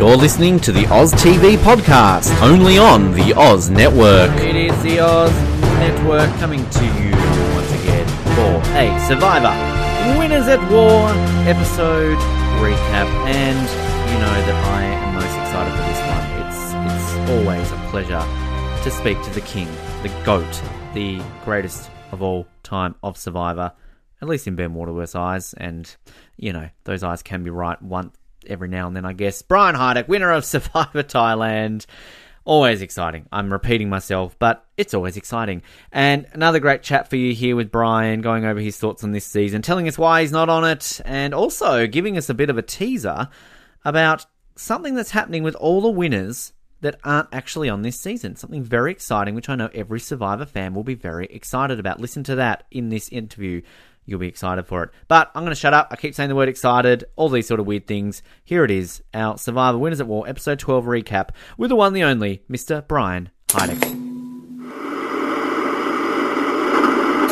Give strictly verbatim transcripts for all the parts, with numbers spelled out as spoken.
You're listening to the Oz T V podcast, only on the Oz Network. It is the Oz Network coming to you once again for a Survivor Winners at War episode recap. And you know that I am most excited for this one. It's it's always a pleasure to speak to the king, the GOAT, the greatest of all time of Survivor, at least in Ben Waterworth's eyes. And, you know, those eyes can be right once. Every now and then, I guess. Brian Heidik, winner of Survivor Thailand. Always exciting. I'm repeating myself, but it's always exciting. And another great chat for you here with Brian, going over his thoughts on this season, telling us why he's not on it, and also giving us a bit of a teaser about something that's happening with all the winners that aren't actually on this season. Something very exciting, which I know every Survivor fan will be very excited about. Listen to that in this interview. You'll be excited for it. But I'm going to shut up. I keep saying the word excited, all these sort of weird things. Here it is, our Survivor Winners at War episode twelve recap with the one, the only, Mister Brian Heidik.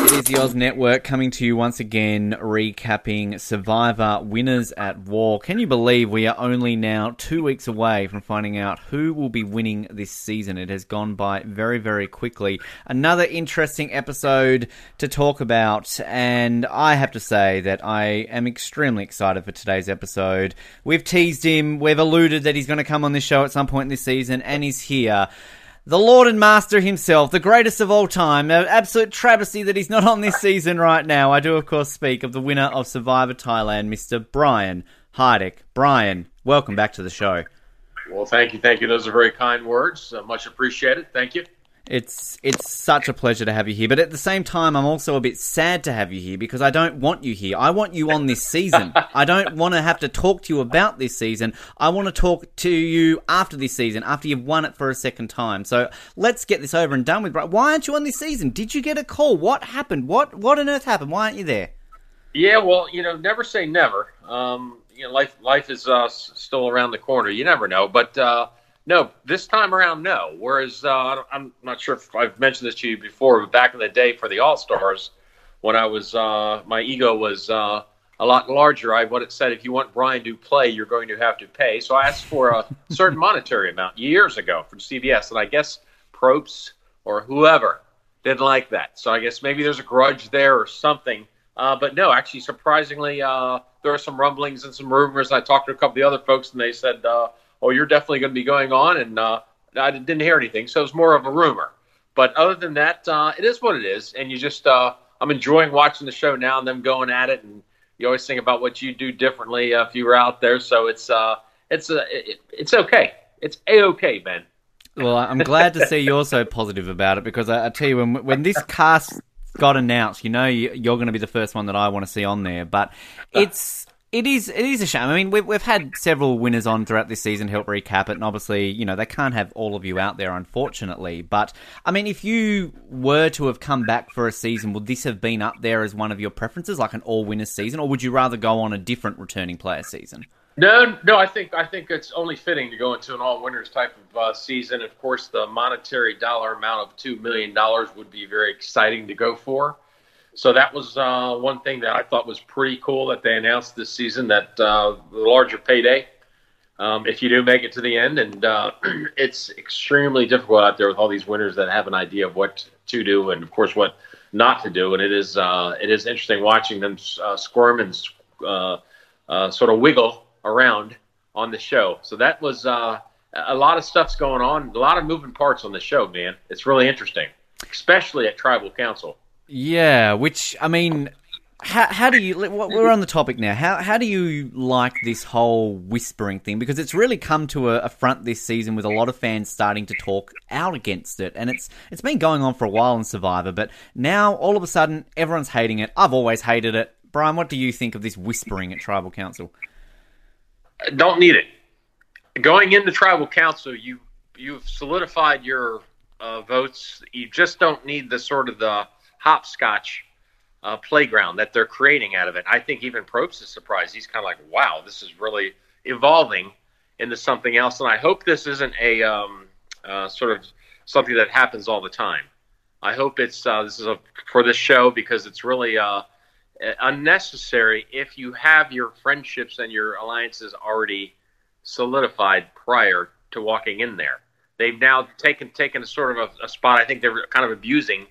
It is the Oz Network coming to you once again, recapping Survivor Winners at War. Can you believe we are only now two weeks away from finding out who will be winning this season? It has gone by very, very quickly. Another interesting episode to talk about, and I have to say that I am extremely excited for today's episode. We've teased him, we've alluded that he's going to come on this show at some point this season, and he's here. The Lord and Master himself, the greatest of all time, an absolute travesty that he's not on this season right now. I do, of course, speak of the winner of Survivor Thailand, Mister Brian Heidik. Brian, welcome back to the show. Well, thank you, thank you. Those are very kind words. Uh, much appreciated. Thank you. It's it's such a pleasure to have you here. But at the same time, I'm also a bit sad to have you here because I don't want you here. I want you on this season. I don't want to have to talk to you about this season. I want to talk to you after this season, after you've won it for a second time. So let's get this over and done with. Why aren't you on this season? Did you get a call? What happened? What what on earth happened? Why aren't you there? Yeah, well, you know, never say never. Um, you know, life life is uh, still around the corner. You never know. But... Uh... No, this time around, no. Whereas, uh, I'm not sure if I've mentioned this to you before, but back in the day for the All-Stars, when I was, uh, my ego was uh, a lot larger. I would have said, if you want Brian to play, you're going to have to pay. So I asked for a certain monetary amount years ago from C B S, and I guess Probst or whoever didn't like that. So I guess maybe there's a grudge there or something. Uh, but no, actually, surprisingly, uh, there were some rumblings and some rumors. I talked to a couple of the other folks, and they said... Uh, oh, you're definitely going to be going on, and uh, I didn't hear anything, so it's more of a rumor. But other than that, uh, it is what it is, and you just uh, I'm enjoying watching the show now and them going at it, and you always think about what you do differently uh, if you were out there, so it's uh, it's uh, it, it's okay. It's A-okay, Ben. Well, I'm glad to see you're so positive about it, because I, I tell you, when when this cast got announced, you know you're going to be the first one that I want to see on there, but it's... It is it is a shame. I mean, we've, we've had several winners on throughout this season to help recap it, and obviously, you know, they can't have all of you out there, unfortunately. But, I mean, if you were to have come back for a season, would this have been up there as one of your preferences, like an all-winners season, or would you rather go on a different returning player season? No, no, I think I think it's only fitting to go into an all-winners type of uh, season. Of course, the monetary dollar amount of two million dollars would be very exciting to go for. So that was uh, one thing that I thought was pretty cool that they announced this season, that uh, the larger payday, um, if you do make it to the end. And uh, it's extremely difficult out there with all these winners that have an idea of what to do and, of course, what not to do. And it is uh, it is interesting watching them uh, squirm and uh, uh, sort of wiggle around on the show. So that was uh, a lot of stuff's going on, a lot of moving parts on the show, man. It's really interesting, especially at Tribal Council. Yeah, which, I mean, how, how do you... We're on the topic now. How how do you like this whole whispering thing? Because it's really come to a, a front this season with a lot of fans starting to talk out against it. And it's it's been going on for a while in Survivor, but now, all of a sudden, everyone's hating it. I've always hated it. Brian, what do you think of this whispering at Tribal Council? Don't need it. Going into Tribal Council, you, you've solidified your uh, votes. You just don't need the sort of the... hopscotch uh, playground that they're creating out of it. I think even Probst is surprised. He's kind of like, wow, this is really evolving into something else. And I hope this isn't a um, uh, sort of something that happens all the time. I hope it's uh, this is a, for this show because it's really uh, unnecessary if you have your friendships and your alliances already solidified prior to walking in there. They've now taken taken a sort of a, a spot. I think they're kind of abusing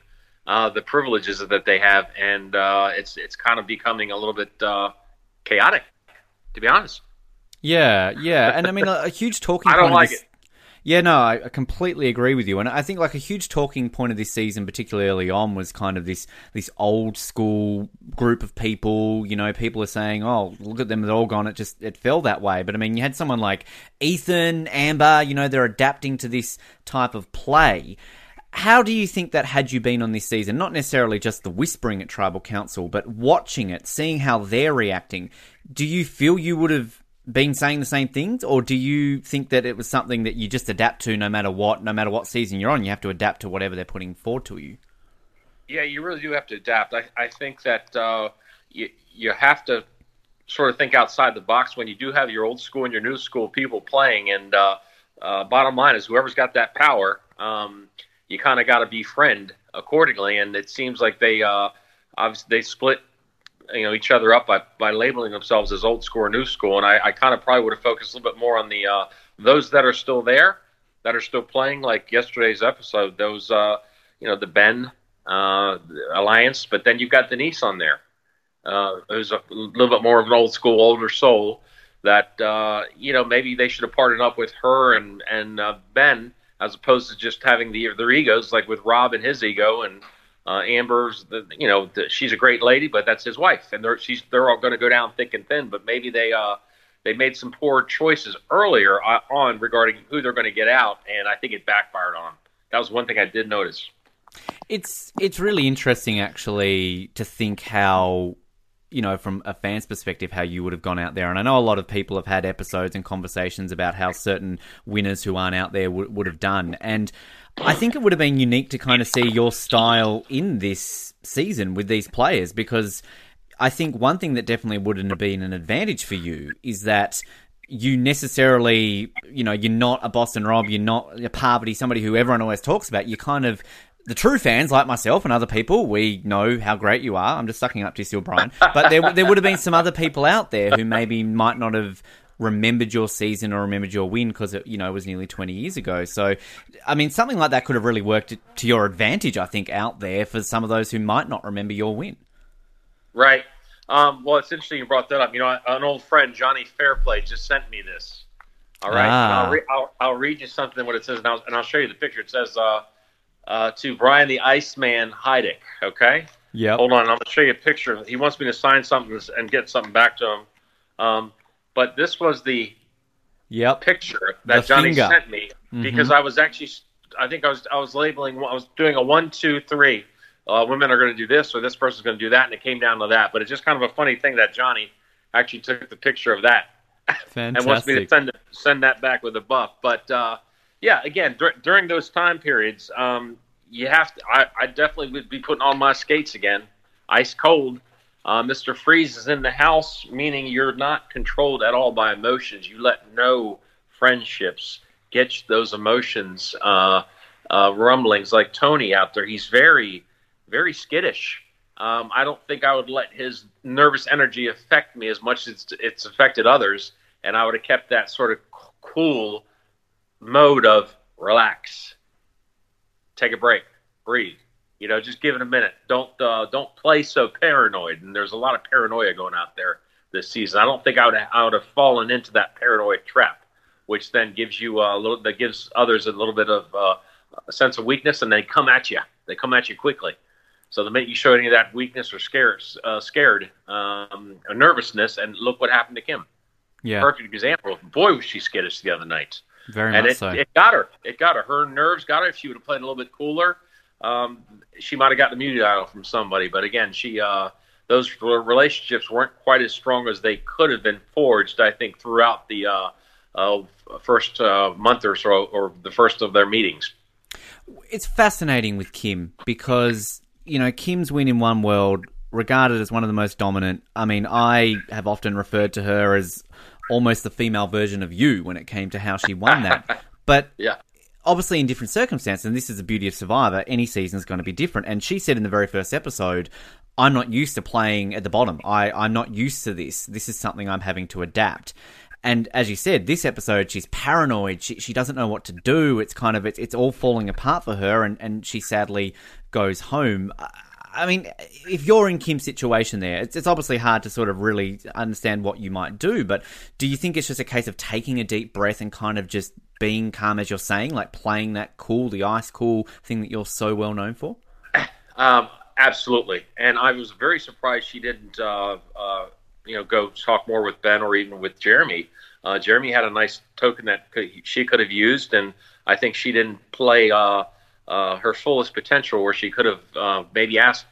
uh, the privileges that they have, and uh, it's it's kind of becoming a little bit uh, chaotic, to be honest. Yeah, yeah, and I mean a, a huge talking. I don't point like of this... it. Yeah, no, I completely agree with you. And I think like a huge talking point of this season, particularly early on, was kind of this this old school group of people. You know, people are saying, oh, look at them, they're all gone. It just it fell that way. But I mean, you had someone like Ethan, Amber, you know, they're adapting to this type of play. How do you think that had you been on this season, not necessarily just the whispering at Tribal Council, but watching it, seeing how they're reacting, do you feel you would have been saying the same things, or do you think that it was something that you just adapt to no matter what, no matter what season you're on, you have to adapt to whatever they're putting forward to you? Yeah, you really do have to adapt. I, I think that uh, you, you have to sort of think outside the box when you do have your old school and your new school people playing, and uh, uh, bottom line is whoever's got that power, um, you kind of got to befriend accordingly, and it seems like they uh, obviously they split you know, each other up by, by labeling themselves as old school or new school. And I, I kind of probably would have focused a little bit more on the, uh, those that are still there, that are still playing, like yesterday's episode, those, uh, you know, the Ben uh, Alliance, but then you've got Denise on there, uh, who's a little bit more of an old school, older soul that, uh, you know, maybe they should have partnered up with her and, and uh, Ben, as opposed to just having the, their egos, like with Rob and his ego, and, Uh, Amber's, the, you know, the, she's a great lady, but that's his wife, and they're she's they're all going to go down thick and thin. But maybe they uh, they made some poor choices earlier on regarding who they're going to get out, and I think it backfired on them. That was one thing I did notice. It's it's really interesting actually to think how, you know, from a fan's perspective, how you would have gone out there. And I know a lot of people have had episodes and conversations about how certain winners who aren't out there w- would have done, and I think it would have been unique to kind of see your style in this season with these players, because I think one thing that definitely wouldn't have been an advantage for you is that you necessarily, you know, you're not a Boston Rob, you're not a Parvati, somebody who everyone always talks about. You're kind of the true fans like myself and other people, we know how great you are. I'm just sucking up to you still, Brian. But there, there would have been some other people out there who maybe might not have remembered your season or remembered your win because it, you know, was nearly twenty years ago. So, I mean, something like that could have really worked to your advantage, I think, out there for some of those who might not remember your win. Right. Um, well, it's interesting you brought that up. You know, an old friend, Johnny Fairplay, just sent me this. All right. Ah. I'll, re- I'll, I'll read you something, what it says, and I'll, and I'll show you the picture. It says, uh, uh, to Brian the Iceman Heidik, okay? Yeah. Hold on. I'm going to show you a picture. He wants me to sign something and get something back to him. Um, But this was the yep. picture that the Johnny finger. sent me because mm-hmm. I was actually, I think I was I was labeling, I was doing a one, two, three. Uh, women are going to do this or this person's going to do that. And it came down to that. But it's just kind of a funny thing that Johnny actually took the picture of that. Fantastic. And wants me to send, send that back with a buff. But uh, yeah, again, dur- during those time periods, um, you have to, I, I definitely would be putting on my skates again, ice cold. Uh, Mister Freeze is in the house, meaning you're not controlled at all by emotions. You let no friendships get those emotions uh, uh, rumblings like Tony out there. He's very, very skittish. Um, I don't think I would let his nervous energy affect me as much as it's, it's affected others, and I would have kept that sort of c- cool mode of relax, take a break, breathe. You know, just give it a minute. Don't uh, don't play so paranoid. And there's a lot of paranoia going out there this season. I don't think I would have, I would have fallen into that paranoid trap, which then gives you a little that gives others a little bit of uh, a sense of weakness, and they come at you. They come at you quickly. So the minute you show any of that weakness or scared, uh, scared, um, or nervousness, and look what happened to Kim. Yeah, perfect example. Boy, was she skittish the other night. Very and much it, so. It got her. It got her. Her nerves got her. If she would have played a little bit cooler. Um, she might have gotten a music idol from somebody, but again, she uh, those relationships weren't quite as strong as they could have been forged, I think, throughout the uh, uh, first uh, month or so, or the first of their meetings. It's fascinating with Kim because, you know, Kim's win in One World, regarded as one of the most dominant. I mean, I have often referred to her as almost the female version of you when it came to how she won that. But yeah. Obviously in different circumstances, and this is the beauty of Survivor, any season is going to be different. And she said in the very first episode, I'm not used to playing at the bottom. I, I'm not used to this. This is something I'm having to adapt. And as you said, this episode, she's paranoid. She she doesn't know what to do. It's kind of, it's, it's all falling apart for her, and, and she sadly goes home. I mean, if you're in Kim's situation there, it's, it's obviously hard to sort of really understand what you might do, but do you think it's just a case of taking a deep breath and kind of just being calm, as you're saying, like playing that cool, the ice cool thing that you're so well known for? Um, absolutely. And I was very surprised she didn't uh, uh, you know, go talk more with Ben or even with Jeremy. Uh, Jeremy had a nice token that could, she could have used, and I think she didn't play uh, uh, her fullest potential, where she could have uh, maybe asked.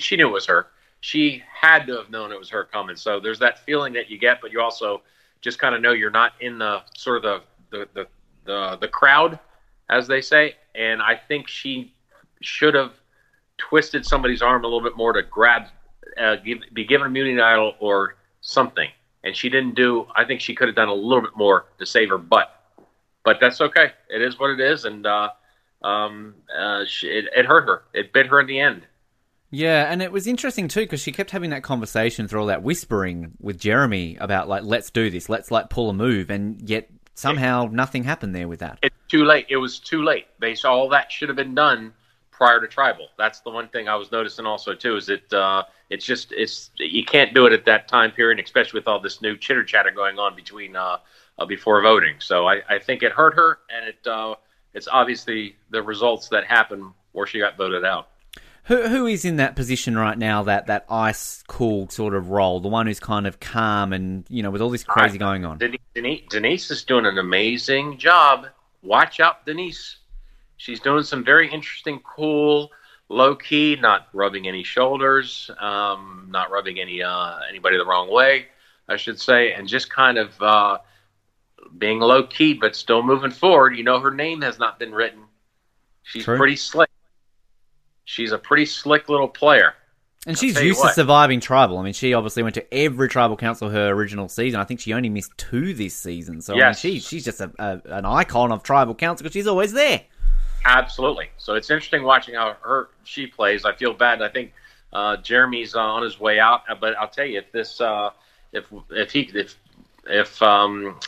She knew it was her. She had to have known it was her coming. So there's that feeling that you get, but you also just kind of know you're not in the sort of the the, the, the, the crowd, as they say. And I think she should have twisted somebody's arm a little bit more to grab, uh, give, be given a mutiny idol or something. And she didn't do, I think she could have done a little bit more to save her butt, but that's okay. It is what it is. And, uh, um, uh, she, it, it hurt her. It bit her in the end. Yeah, and it was interesting too, because she kept having that conversation through all that whispering with Jeremy about, like, let's do this, let's, like, pull a move, and yet somehow it, nothing happened there with that. It's too late. It was too late. They saw all that should have been done prior to tribal. That's the one thing I was noticing also too, is that uh, it's just, it's, you can't do it at that time period, especially with all this new chitter chatter going on between uh, uh, before voting. So I, I think it hurt her, and it uh, it's obviously the results that happened where she got voted out. Who Who is in that position right now, that, that ice-cool sort of role, the one who's kind of calm and, you know, with all this crazy I, going on? Denise, Denise is doing an amazing job. Watch out, Denise. She's doing some very interesting, cool, low-key, not rubbing any shoulders, um, not rubbing any uh, anybody the wrong way, I should say, and just kind of uh, being low-key but still moving forward. You know, her name has not been written. She's True. pretty slick. She's a pretty slick little player. And I'll she's used what. to surviving tribal. I mean, she obviously went to every tribal council her original season. I think she only missed two this season. So yes. I mean, she, she's just a, a, an icon of tribal council because she's always there. Absolutely. So it's interesting watching how her she plays. I feel bad. I think uh, Jeremy's uh, on his way out. But I'll tell you, if this, uh, if if he if if um,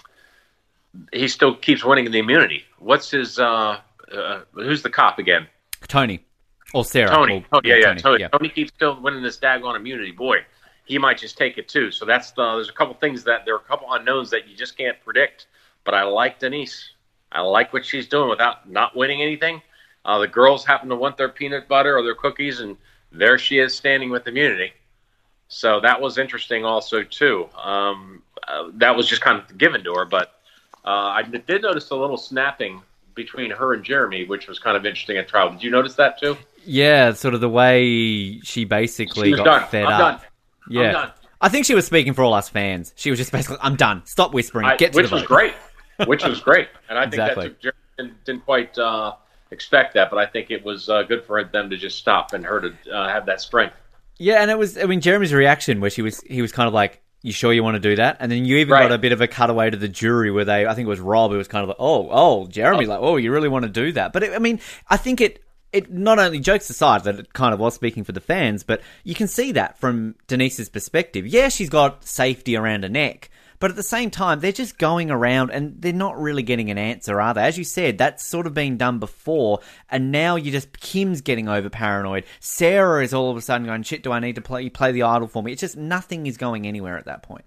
he still keeps winning the immunity, what's his? Uh, uh, who's the cop again? Tony. Or Sarah. Tony. Or, yeah, yeah, Tony. Tony. Yeah. Tony keeps still winning this daggone immunity. Boy, he might just take it too. So that's the, there's a couple things that, there are a couple unknowns that you just can't predict. But I like Denise. I like what she's doing without not winning anything. Uh, the girls happen to want their peanut butter or their cookies, and there she is standing with immunity. So that was interesting also too. Um, uh, that was just kind of given to her. But uh, I did notice a little snapping between her and Jeremy, which was kind of interesting at trial. Did you notice that too? Yeah, sort of the way she basically she got done. fed I'm up. Done. Yeah. I'm done. I think she was speaking for all us fans. She was just basically, I'm done. Stop whispering. I, get to which the was great. Which was great. And I exactly. think that took, Jeremy didn't quite uh, expect that, but I think it was uh, good for them to just stop and her to uh, have that strength. Yeah, and it was, I mean, Jeremy's reaction where she was, he was kind of like, you sure you want to do that? And then you even right. got a bit of a cutaway to the jury where they, I think it was Rob, who was kind of like, oh, oh, Jeremy, oh. like, oh, you really want to do that? But, it, I mean, I think it, it not only jokes aside that it kind of was speaking for the fans, but you can see that from Denise's perspective. Yeah, she's got safety around her neck, but at the same time, they're just going around and they're not really getting an answer, are they? As you said, that's sort of been done before, and now you just, Kim's getting over paranoid. Sarah is all of a sudden going, shit, do I need to play play the idol for me? It's just nothing is going anywhere at that point.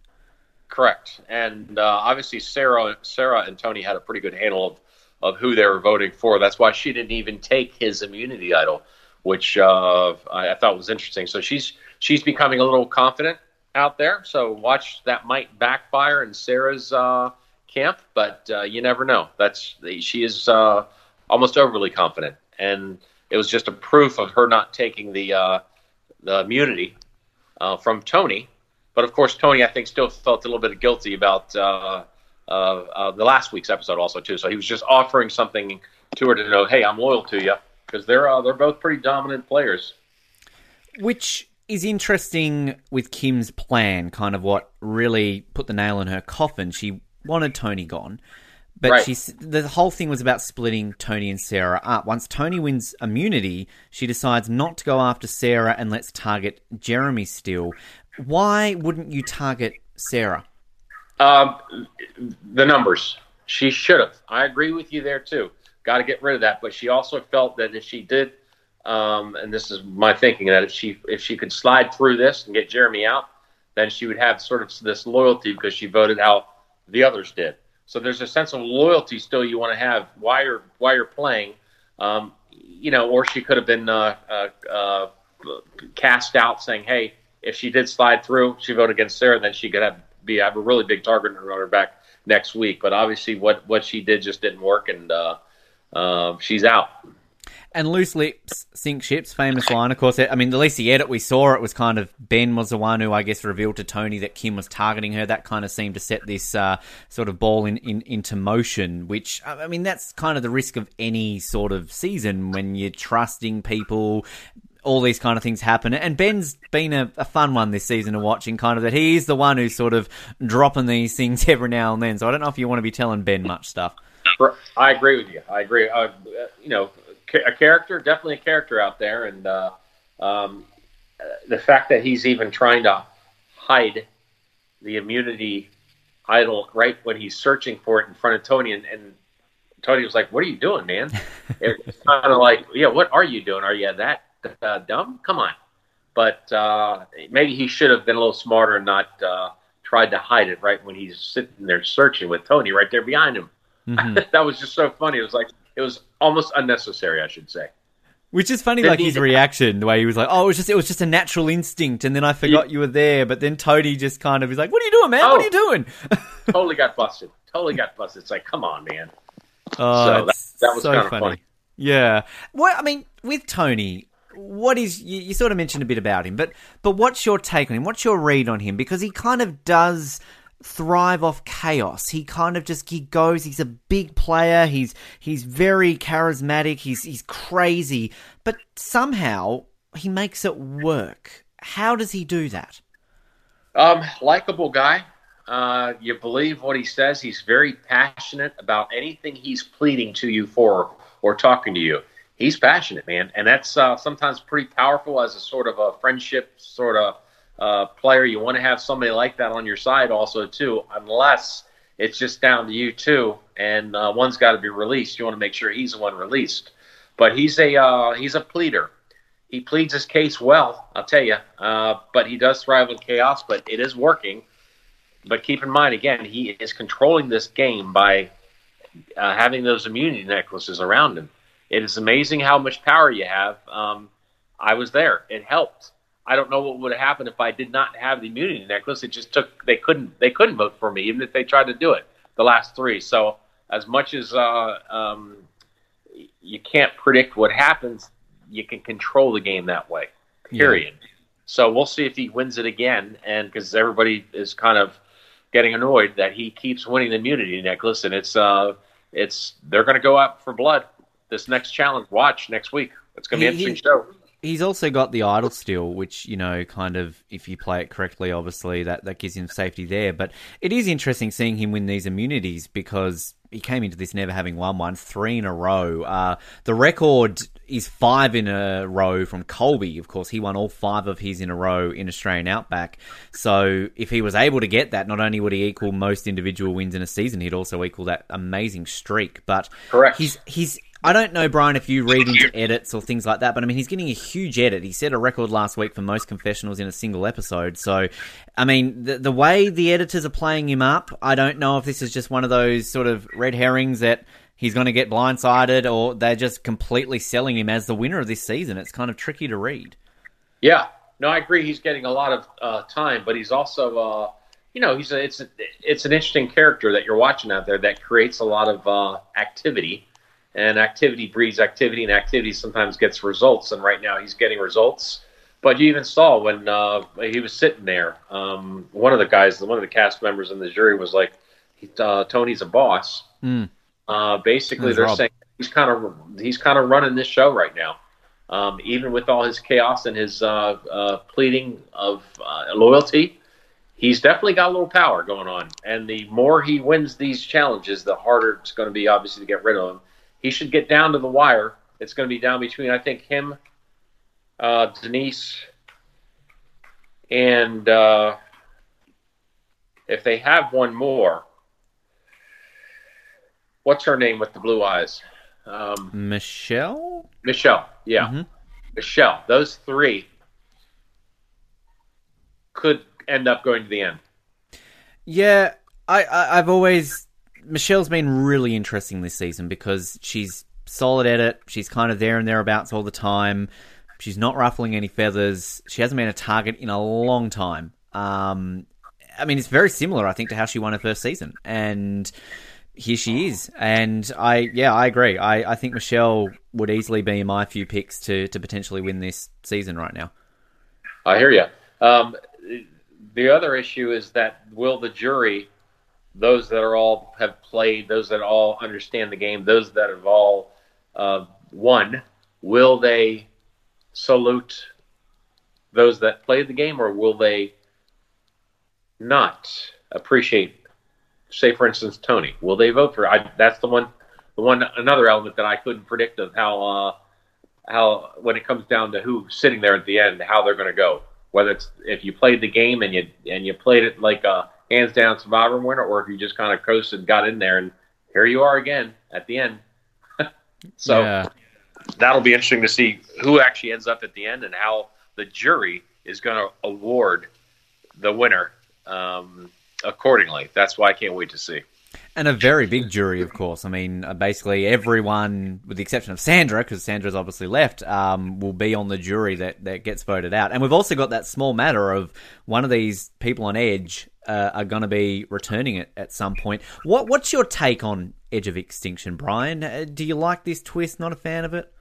Correct. And uh, obviously Sarah Sarah and Tony had a pretty good handle of, of who they were voting for. That's why she didn't even take his immunity idol, which uh, I, I thought was interesting. So she's she's becoming a little confident out there, so watch, that might backfire in Sarah's uh, camp, but uh, you never know. That's she is uh, almost overly confident, and it was just a proof of her not taking the uh, the immunity uh, from Tony. But of course, Tony, I think, still felt a little bit guilty about uh, uh, uh, the last week's episode also too. So he was just offering something to her to know, hey, I'm loyal to you, because they're uh, they're both pretty dominant players. Which is interesting with Kim's plan, kind of what really put the nail in her coffin. She wanted Tony gone, but right. she, the whole thing was about splitting Tony and Sarah up. Once Tony wins immunity, she decides not to go after Sarah and let's target Jeremy still. Why wouldn't you target Sarah? Uh, the numbers. She should have. I agree with you there, too. Got to get rid of that. But she also felt that if she did, um, and this is my thinking, that if she if she could slide through this and get Jeremy out, then she would have sort of this loyalty because she voted out the others did. So there's a sense of loyalty still you want to have while you're, while you're playing. Um, you know, or she could have been uh, uh, uh, cast out saying, hey, if she did slide through, she voted against Sarah, then she could have be have a really big target on her back next week. But obviously what, what she did just didn't work, and uh, uh, she's out. And loose lips sink ships, famous line. Of course, I mean, the least the edit we saw, it was kind of Ben was the one who, I guess, revealed to Tony that Kim was targeting her. That kind of seemed to set this uh, sort of ball in, in into motion, which, I mean, that's kind of the risk of any sort of season when you're trusting people. All these kind of things happen. And Ben's been a, a fun one this season to watch, in kind of that he is the one who's sort of dropping these things every now and then. So I don't know if you want to be telling Ben much stuff. I agree with you. I agree. Uh, you know, a character, definitely a character out there. And uh, um, the fact that he's even trying to hide the immunity idol right when he's searching for it in front of Tony, and, and Tony was like, what are you doing, man? It's kind of like, yeah, what are you doing? Are you that Uh, dumb? Come on. But uh, maybe he should have been a little smarter and not uh, tried to hide it right when he's sitting there searching with Tony right there behind him. Mm-hmm. That was just so funny. It was like, it was almost unnecessary, I should say. Which is funny, like his reaction, the way he was like, oh, it was just it was just a natural instinct, and then I forgot yeah. you were there. But then Tony just kind of was like, what are you doing, man? Oh, what are you doing? Totally got busted. Totally got busted. It's like, come on, man. Oh, so that, that was so kind of funny. funny. Yeah. Well, I mean, with Tony... What is you, you sort of mentioned a bit about him, but but what's your take on him? What's your read on him? Because he kind of does thrive off chaos. He kind of just he goes. He's a big player. He's he's very charismatic. He's he's crazy, but somehow he makes it work. How does he do that? Um, likable guy. Uh, you believe what he says. He's very passionate about anything he's pleading to you for or talking to you. He's passionate, man, and that's uh, sometimes pretty powerful as a sort of a friendship sort of uh, player. You want to have somebody like that on your side also, too, unless it's just down to you, too, and uh, one's got to be released. You want to make sure he's the one released. But he's a uh, he's a pleader. He pleads his case well, I'll tell you, uh, but he does thrive in chaos, but it is working. But keep in mind, again, he is controlling this game by uh, having those immunity necklaces around him. It is amazing how much power you have. Um, I was there. It helped. I don't know what would have happened if I did not have the immunity necklace. It just took they couldn't they couldn't vote for me, even if they tried to do it, the last three. So as much as uh, um, you can't predict what happens, you can control the game that way, period. Yeah. So we'll see if he wins it again, and because everybody is kind of getting annoyed that he keeps winning the immunity necklace, and it's uh, it's they're going to go out for blood. This next challenge, watch next week. It's going to be an interesting show. He's also got the idol still, which, you know, kind of, if you play it correctly, obviously, that, that gives him safety there. But it is interesting seeing him win these immunities because he came into this never having won one, three in a row. Uh, the record is five in a row from Colby. Of course, he won all five of his in a row in Australian Outback. So if he was able to get that, not only would he equal most individual wins in a season, he'd also equal that amazing streak. But correct. He's... he's I don't know, Brian, if you read into edits or things like that, but, I mean, he's getting a huge edit. He set a record last week for most confessionals in a single episode. So, I mean, the, the way the editors are playing him up, I don't know if this is just one of those sort of red herrings that he's going to get blindsided, or they're just completely selling him as the winner of this season. It's kind of tricky to read. Yeah. No, I agree. He's getting a lot of uh, time, but he's also, uh, you know, he's a, it's a, it's an interesting character that you're watching out there that creates a lot of uh, activity. And activity breeds activity, and activity sometimes gets results. And right now he's getting results. But you even saw when uh, he was sitting there, um, one of the guys, one of the cast members in the jury was like, uh, Tony's a boss. Mm. Uh, basically, That's they're Rob. saying he's kind of he's kind of running this show right now. Um, even with all his chaos and his uh, uh, pleading of uh, loyalty, he's definitely got a little power going on. And the more he wins these challenges, the harder it's going to be, obviously, to get rid of him. He should get down to the wire. It's going to be down between, I think, him, uh, Denise, and uh, If they have one more, what's her name with the blue eyes? Um, Michelle? Michelle, yeah. Mm-hmm. Michelle. Those three could end up going to the end. Yeah, I, I, I've always... Michelle's been really interesting this season because she's solid at it. She's kind of there and thereabouts all the time. She's not ruffling any feathers. She hasn't been a target in a long time. Um, I mean, it's very similar, I think, to how she won her first season. And... here she is. And I, yeah, I agree. I, I think Michelle would easily be in my few picks to, to potentially win this season right now. I hear you. Um, the other issue is that will the jury, those that are all have played, those that all understand the game, those that have all uh, won, will they salute those that played the game, or will they not appreciate it? Say, for instance, Tony. Will they vote for? I, that's the one, the one, another element that I couldn't predict of how, uh, how when it comes down to who's sitting there at the end, how they're going to go. Whether it's if you played the game and you and you played it like a hands down Survivor winner, or if you just kind of coasted, got in there, and here you are again at the end. So yeah. That'll be interesting to see who actually ends up at the end and how the jury is going to award the winner. Um, accordingly. That's why I can't wait to see. And a very big jury, of course. I mean, basically everyone, with the exception of Sandra, because Sandra's obviously left, um, will be on the jury that, that gets voted out. And we've also got that small matter of one of these people on Edge uh, are going to be returning it at some point. What What's your take on Edge of Extinction, Brian? Uh, do you like this twist? Not a fan of it?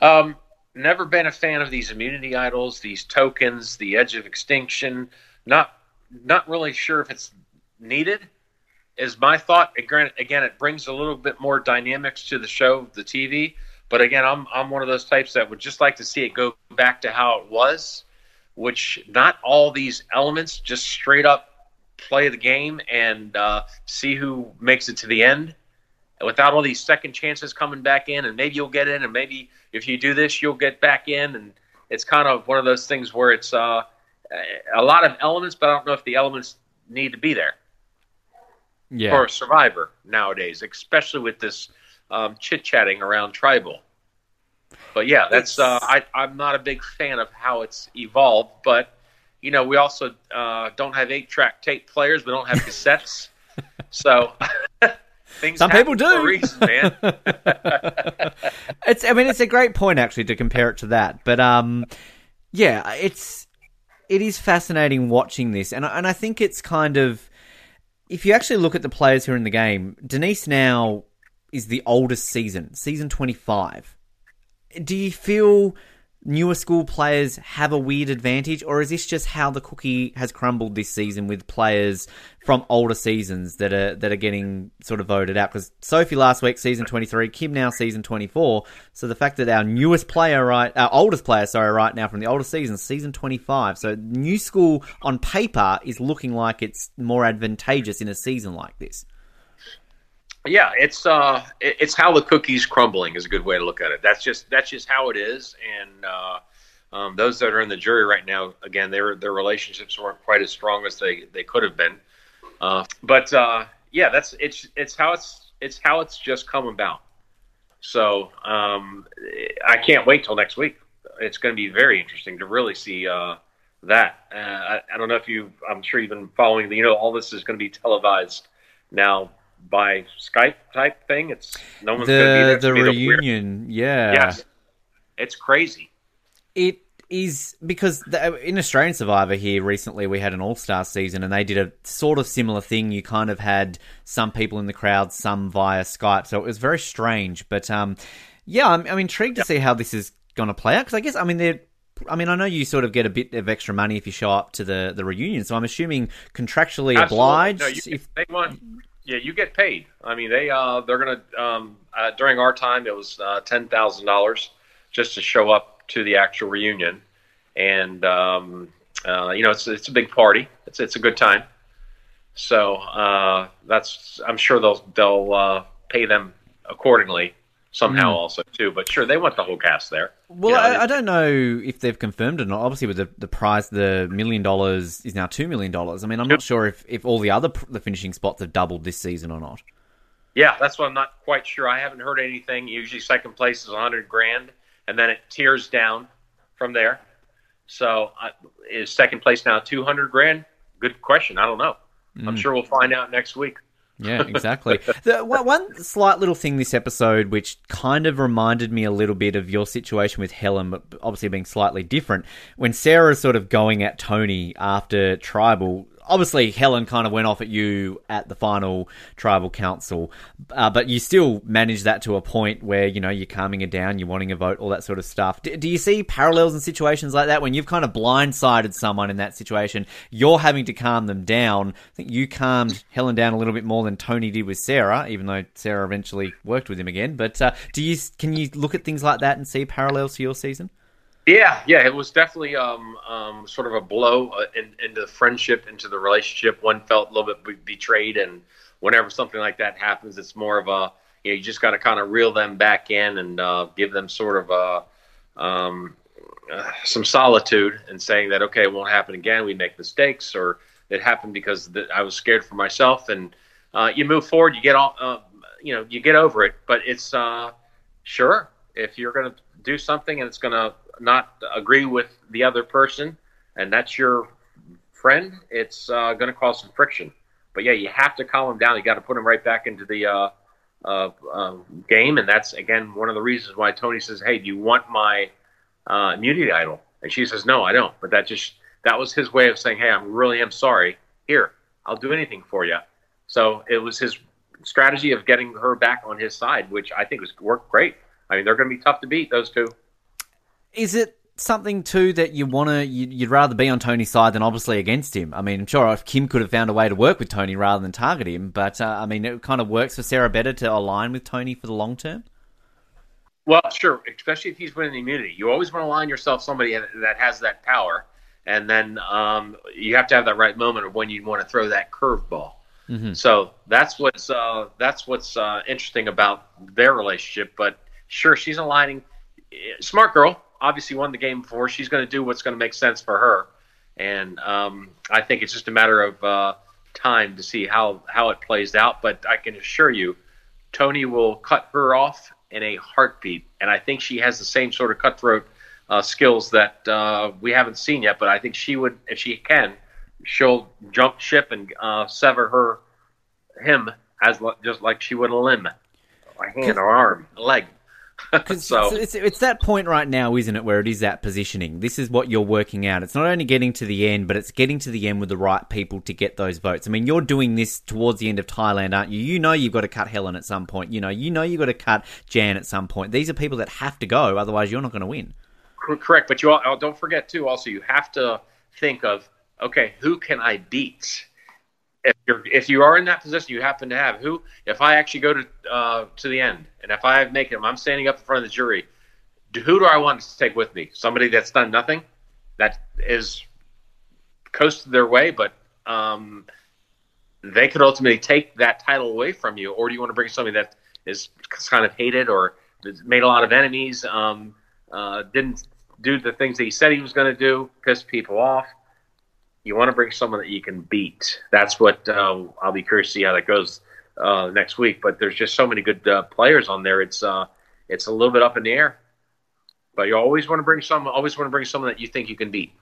Um, never been a fan of these immunity idols, these tokens, the Edge of Extinction. Not... Not really sure if it's needed, is my thought. Again, it brings a little bit more dynamics to the show, the T V. But again, I'm I'm one of those types that would just like to see it go back to how it was, which not all these elements, just straight up play the game and uh, see who makes it to the end. Without all these second chances coming back in, and maybe you'll get in, and maybe if you do this, you'll get back in. And it's kind of one of those things where it's... Uh, a lot of elements, but I don't know if the elements need to be there yeah. for a Survivor nowadays, especially with this um, chit-chatting around tribal. But yeah, that's uh, I, I'm not a big fan of how it's evolved. But you know, we also uh, don't have eight-track tape players. We don't have cassettes, so things. Some people do. For a reason, man. it's. I mean, it's a great point actually to compare it to that. But um, yeah, it's. It is fascinating watching this, and and I think it's kind of, if you actually look at the players who are in the game, Denise now is the oldest season, season twenty-five. Do you feel newer school players have a weird advantage, or is this just how the cookie has crumbled this season with players from older seasons that are that are getting sort of voted out? Because Sophie last week, season twenty-three, Kim now season twenty-four. So the fact that our newest player, right, our oldest player, sorry, right now from the older season, season twenty-five. So new school on paper is looking like it's more advantageous in a season like this. Yeah, it's uh, it's how the cookie's crumbling is a good way to look at it. That's just that's just how it is. And uh, um, those that are in the jury right now, again, their their relationships weren't quite as strong as they, they could have been. Uh, but uh, yeah, that's it's it's how it's it's how it's just come about. So um, I can't wait till next week. It's going to be very interesting to really see uh, that. Uh, I, I don't know if you, I'm sure you've been following. The, you know, all this is going to be televised now. By Skype type thing, it's no one's the, gonna be there. The reunion, yeah, yes, it's crazy. It is because the, in Australian Survivor here recently, we had an all-star season, and they did a sort of similar thing. You kind of had some people in the crowd, some via Skype, so it was very strange. But um, yeah, I'm, I'm intrigued to yeah. see how this is going to play out because I guess I mean they're. I mean, I know you sort of get a bit of extra money if you show up to the, the reunion, so I'm assuming contractually Absolutely. obliged. No, you, if they want. Yeah, you get paid. I mean, they uh, they're gonna um, uh, during our time it was uh, ten thousand dollars just to show up to the actual reunion, and um, uh, you know it's it's a big party. It's it's a good time. So uh, that's I'm sure they'll they'll uh, pay them accordingly somehow mm. also too. But sure, they want the whole cast there. Well, you know, I, I don't know if they've confirmed it or not. Obviously, with the, the prize, the million dollars is now two million dollars. I mean, I'm yep. not sure if, if all the other the finishing spots have doubled this season or not. Yeah, that's what I'm not quite sure. I haven't heard anything. Usually, second place is a hundred grand, and then it tears down from there. So, uh, is second place now two hundred grand? Good question. I don't know. Mm. I'm sure we'll find out next week. Yeah, exactly. The, one slight little thing this episode, which kind of reminded me a little bit of your situation with Helen, but obviously being slightly different, when Sarah's sort of going at Tony after Tribal, obviously Helen kind of went off at you at the final Tribal Council, uh, but you still managed that to a point where, you know, you're calming her down, you're wanting a vote, all that sort of stuff. Do, do you see parallels in situations like that when you've kind of blindsided someone in that situation, you're having to calm them down? I think you calmed Helen down a little bit more than Tony did with Sarah, even though Sarah eventually worked with him again. But uh, do you can you look at things like that and see parallels to your season? Yeah, yeah, it was definitely um, um, sort of a blow uh, in, into the friendship, into the relationship. One felt a little bit betrayed, and whenever something like that happens, it's more of a, you know, you just got to kind of reel them back in and uh, give them sort of a, um, uh, some solitude and saying that, okay, it won't happen again, we make mistakes, or it happened because th- I was scared for myself, and uh, you move forward, you get all, uh, you know, you get over it. But it's, uh, sure, if you're going to do something and it's going to not agree with the other person, and that's your friend, it's uh, going to cause some friction. But yeah, you have to calm them down. You got to put them right back into the uh, uh, uh, game, and that's again one of the reasons why Tony says, "Hey, do you want my uh, immunity idol?" And she says, "No, I don't." But that just that was his way of saying, "Hey, I really am sorry. Here, I'll do anything for you." So it was his strategy of getting her back on his side, which I think was worked great. I mean, they're going to be tough to beat, those two. Is it something, too, that you want to, you'd rather be on Tony's side than obviously against him? I mean, I'm sure if Kim could have found a way to work with Tony rather than target him, but, uh, I mean, it kind of works for Sarah better to align with Tony for the long term? Well, sure, especially if he's winning the immunity. You always want to align yourself somebody that has that power, and then um, you have to have that right moment of when you want to throw that curveball. Mm-hmm. So that's what's, uh, that's what's uh, interesting about their relationship, but sure, she's aligning. Smart girl. Obviously won the game before. She's going to do what's going to make sense for her. And um, I think it's just a matter of uh, time to see how, how it plays out. But I can assure you, Tony will cut her off in a heartbeat. And I think she has the same sort of cutthroat uh, skills that uh, we haven't seen yet. But I think she would, if she can, she'll jump ship and uh, sever her him as just like she would a limb, a hand or arm, a leg. So. It's, it's, it's that point right now, isn't it, where it is that positioning. This is what you're working out. It's not only getting to the end, but it's getting to the end with the right people to get those votes. I mean, you're doing this towards the end of Thailand, aren't you? You know you've got to cut Helen at some point. You know you know you've got to cut Jan at some point. These are people that have to go, otherwise you're not going to win. Correct, but you all, don't forget, too, also you have to think of, okay, who can I beat? If you're if you are in that position, you happen to have who? If I actually go to uh, to the end, and if I make it, I'm standing up in front of the jury. Do, who do I want to take with me? Somebody that's done nothing, that is coasted their way, but um, they could ultimately take that title away from you. Or do you want to bring somebody that is kind of hated or made a lot of enemies, um, uh, didn't do the things that he said he was going to do, pissed people off? You want to bring someone that you can beat. That's what uh, I'll be curious to see how that goes uh, next week. But there's just so many good uh, players on there. It's uh, it's a little bit up in the air. But you always want to bring some. Always want to bring someone that you think you can beat.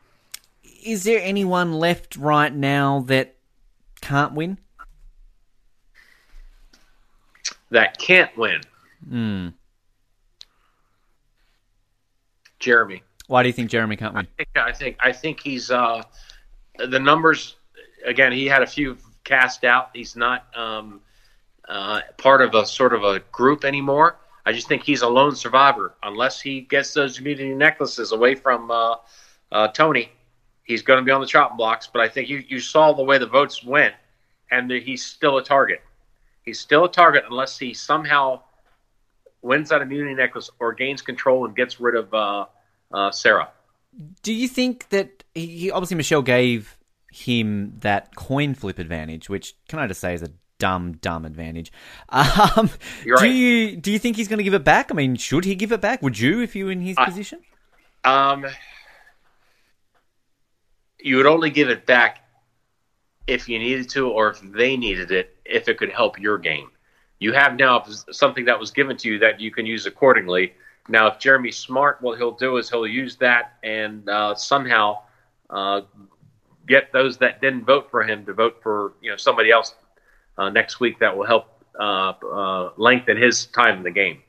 Is there anyone left right now that can't win? That can't win. Mm. Jeremy. Why do you think Jeremy can't win? I think I think, I think he's. Uh, The numbers, again, he had a few cast out. He's not um, uh, part of a sort of a group anymore. I just think he's a lone survivor. Unless he gets those immunity necklaces away from uh, uh, Tony, he's going to be on the chopping blocks. But I think you, you saw the way the votes went, and he's still a target. He's still a target unless he somehow wins that immunity necklace or gains control and gets rid of uh, uh, Sarah. Do you think that he obviously Michelle gave him that coin flip advantage, which can I just say is a dumb, dumb advantage. Um, You're do right. you do you think he's going to give it back? I mean, should he give it back? Would you, if you were in his I, position? Um, you would only give it back if you needed to, or if they needed it, if it could help your game. You have now something that was given to you that you can use accordingly. Now, if Jeremy's smart, what he'll do is he'll use that and uh, somehow uh, get those that didn't vote for him to vote for, you know, somebody else uh, next week that will help uh, uh, lengthen his time in the game.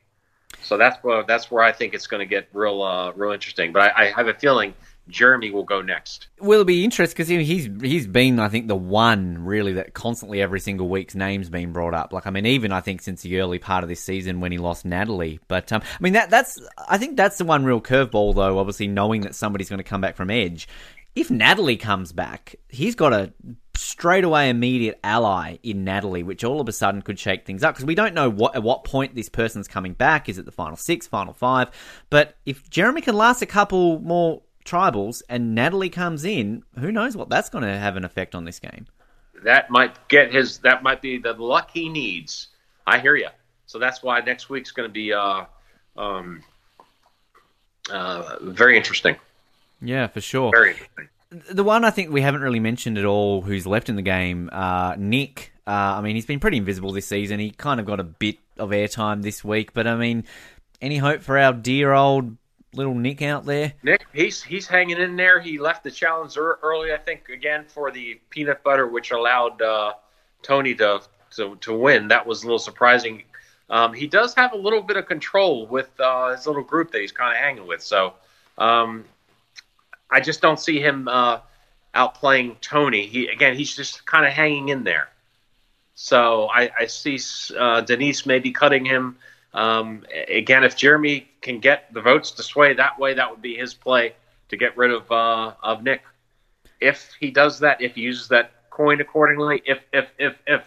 So that's where, that's where I think it's going to get real uh, real interesting. But I, I have a feeling Jeremy will go next. Well, it'll be interesting because he's he's been, I think, the one really that constantly every single week's name's been brought up. Like, I mean, even I think since the early part of this season when he lost Natalie. But um, I mean, that that's I think that's the one real curveball, though. Obviously, knowing that somebody's going to come back from Edge, if Natalie comes back, he's got a straightaway immediate ally in Natalie, which all of a sudden could shake things up because we don't know what at what point this person's coming back. Is it the final six, final five? But if Jeremy can last a couple more tribals and Natalie comes in, who knows what that's going to have an effect on this game. That might get his, that might be the luck he needs. I hear you. So that's why next week's going to be uh, um, uh, very interesting. Yeah, for sure. Very interesting. The one I think we haven't really mentioned at all who's left in the game, uh, Nick. Uh, I mean, he's been pretty invisible this season. He kind of got a bit of airtime this week, but I mean, any hope for our dear old little Nick out there? Nick, he's he's hanging in there. He left the challenge early, I think, again for the peanut butter, which allowed uh, Tony to, to to win. That was a little surprising. Um, he does have a little bit of control with uh, his little group that he's kind of hanging with. So um, I just don't see him uh, outplaying Tony. He again, he's just kind of hanging in there. So I, I see uh, Denise maybe cutting him. Um, again, if Jeremy can get the votes to sway that way, that would be his play to get rid of uh, of Nick. If he does that, if he uses that coin accordingly, if if if if.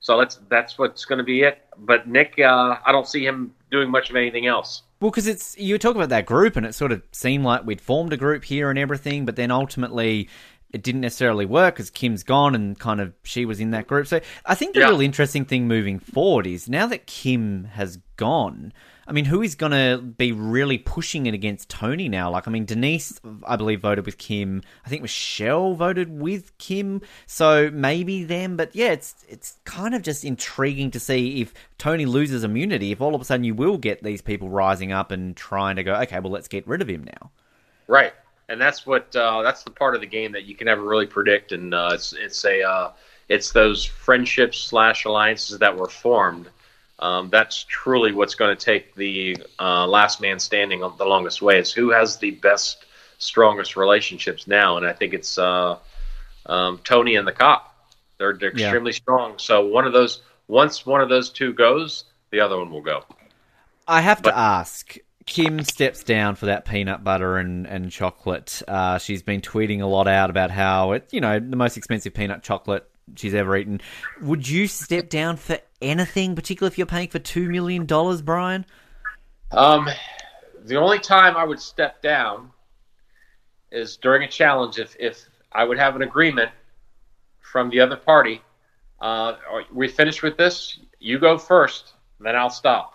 So that's that's what's going to be it. But Nick, uh, I don't see him doing much of anything else. Well, because it's you talk about that group, and it sort of seemed like we'd formed a group here and everything, but then ultimately it didn't necessarily work because Kim's gone and kind of she was in that group. So I think the yeah. real interesting thing moving forward is now that Kim has gone, I mean, who is going to be really pushing it against Tony now? Like, I mean, Denise, I believe, voted with Kim. I think Michelle voted with Kim. So maybe them. But yeah, it's it's kind of just intriguing to see if Tony loses immunity, if all of a sudden you will get these people rising up and trying to go, okay, well, let's get rid of him now. Right. And that's what uh, that's the part of the game that you can never really predict, and uh, it's it's a uh, it's those friendships slash alliances that were formed. Um, that's truly what's going to take the uh, last man standing on the longest way. Is who has the best, strongest relationships now, and I think it's uh, um, Tony and the cop. They're, they're extremely yeah. strong. So one of those, once one of those two goes, the other one will go. I have but- to ask. Kim steps down for that peanut butter and, and chocolate. Uh, she's been tweeting a lot out about how it's, you know, the most expensive peanut chocolate she's ever eaten. Would you step down for anything, particularly if you're paying for two million dollars, Brian? Um, the only time I would step down is during a challenge if, if I would have an agreement from the other party. Uh, we finish with this, you go first, and then I'll stop.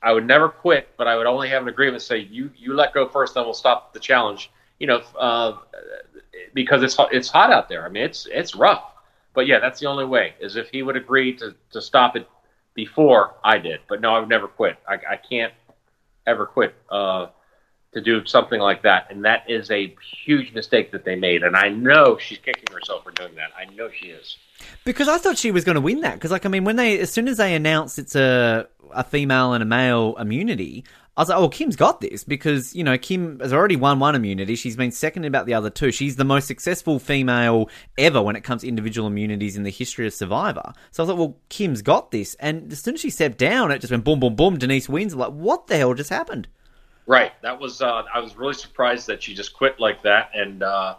I would never quit, but I would only have an agreement. Say you, you let go first, then we'll stop the challenge. You know, uh, because it's it's hot out there. I mean, it's it's rough. But yeah, that's the only way is if he would agree to, to stop it before I did. But no, I would never quit. I, I can't ever quit uh, to do something like that, and that is a huge mistake that they made. And I know she's kicking herself for doing that. I know she is. Because I thought she was going to win that. Because, like, I mean, when they, as soon as they announced it's a a female and a male immunity, I was like, oh, Kim's got this. Because, you know, Kim has already won one immunity. She's been second about the other two. She's the most successful female ever when it comes to individual immunities in the history of Survivor. So I was like, well, Kim's got this. And as soon as she stepped down, it just went boom, boom, boom. Denise wins. I'm like, what the hell just happened? Right. That was, uh, I was really surprised that she just quit like that. And, uh,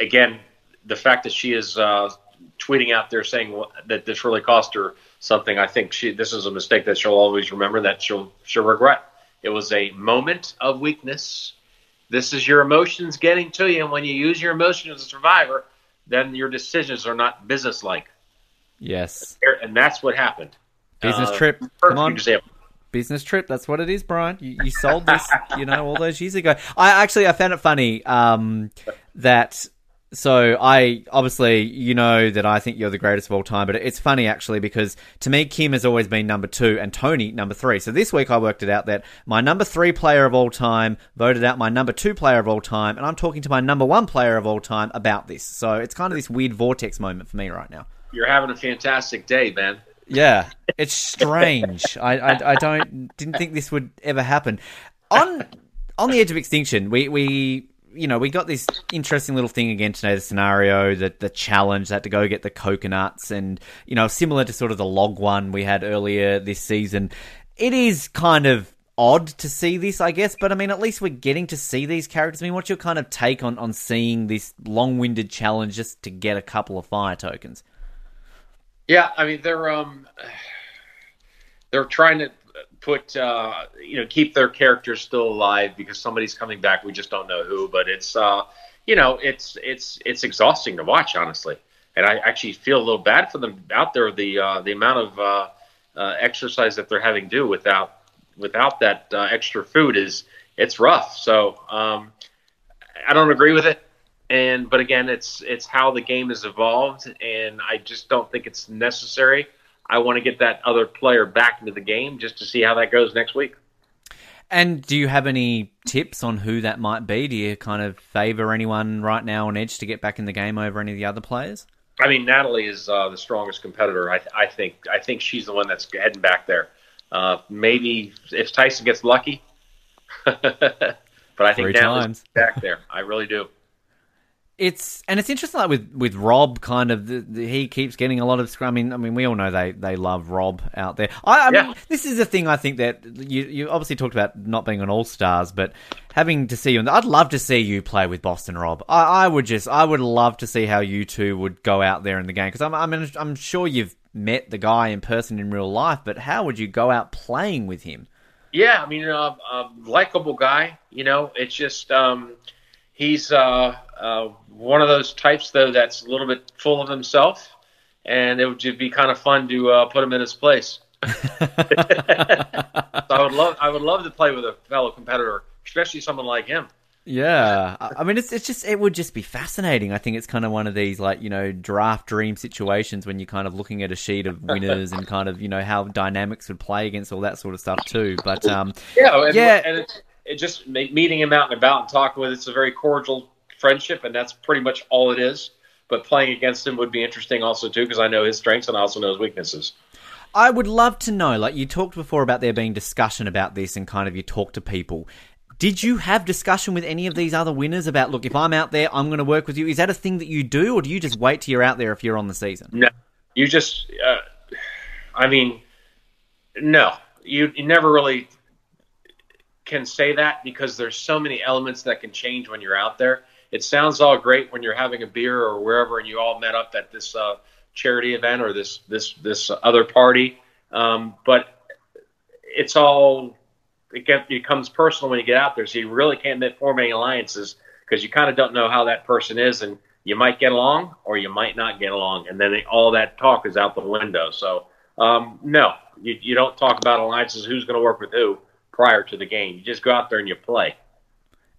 again, the fact that she is, uh, tweeting out there saying that this really cost her something. I think she this is a mistake that she'll always remember, that she'll she'll regret. It was a moment of weakness. This is your emotions getting to you, and when you use your emotions as a survivor, then your decisions are not businesslike. Yes. And that's what happened. Business uh, trip. Come on. Example. Business trip. That's what it is, Brian. You, you sold this, you know, all those years ago. I actually, I found it funny um, that... So I obviously, you know that I think you're the greatest of all time, but it's funny actually because to me, Kim has always been number two and Tony number three. So this week I worked it out that my number three player of all time voted out my number two player of all time, and I'm talking to my number one player of all time about this. So it's kind of this weird vortex moment for me right now. You're having a fantastic day, man. Yeah, it's strange. I, I I don't didn't think this would ever happen. On on the Edge of Extinction, we we. You know, we got this interesting little thing again today, the scenario, the, the challenge, that to go get the coconuts and, you know, similar to sort of the log one we had earlier this season. It is kind of odd to see this, I guess, but I mean, at least we're getting to see these characters. I mean, what's your kind of take on, on seeing this long-winded challenge just to get a couple of fire tokens? Yeah, I mean, they're, um, they're trying to... put uh you know keep their characters still alive because somebody's coming back. We just don't know who, but it's uh you know it's it's it's exhausting to watch, honestly, and I actually feel a little bad for them out there, the uh the amount of uh, uh exercise that they're having to do without without that uh, extra food is it's rough. So um I don't agree with it, and but again it's it's how the game has evolved, and I just don't think it's necessary. I want to get that other player back into the game just to see how that goes next week. And do you have any tips on who that might be? Do you kind of favor anyone right now on Edge to get back in the game over any of the other players? I mean, Natalie is uh, the strongest competitor. I, I think I think she's the one that's heading back there. Uh, maybe if Tyson gets lucky. But I think Three Natalie's times. back there. I really do. It's and it's interesting, like with, with Rob, kind of the, the, he keeps getting a lot of scrum. I mean, I mean, we all know they, they love Rob out there. I, I yeah. mean, this is the thing. I think that you you obviously talked about not being on All Stars, but having to see you. I'd love to see you play with Boston Rob. I, I would just, I would love to see how you two would go out there in the game, because I'm I'm I'm sure you've met the guy in person in real life, but how would you go out playing with him? Yeah, I mean, a uh, uh, likable guy. You know, it's just. Um, He's uh, uh, one of those types, though, that's a little bit full of himself, and it would just be kind of fun to uh, put him in his place. So I would love, I would love to play with a fellow competitor, especially someone like him. Yeah, I mean, it's it's just it would just be fascinating. I think it's kind of one of these, like, you know, draft dream situations when you're kind of looking at a sheet of winners and kind of, you know, how dynamics would play against all that sort of stuff too. But um, yeah, and, yeah. And it's, It just meeting him out and about and talking with it's a very cordial friendship, and that's pretty much all it is. But playing against him would be interesting also too, because I know his strengths and I also know his weaknesses. I would love to know, like you talked before about there being discussion about this and kind of you talk to people. Did you have discussion with any of these other winners about, look, if I'm out there, I'm going to work with you? Is that a thing that you do, or do you just wait till you're out there if you're on the season? No, you just, uh, I mean, no, you, you never really... can say that, because there's so many elements that can change when you're out there. It sounds all great when you're having a beer or wherever and you all met up at this uh, charity event or this this this other party, um, but it's all it, get, it becomes personal when you get out there, so you really can't form any alliances because you kind of don't know how that person is, and you might get along or you might not get along, and then they, all that talk is out the window. So um, no, you, you don't talk about alliances, who's going to work with who, prior to the game. You just go out there and you play.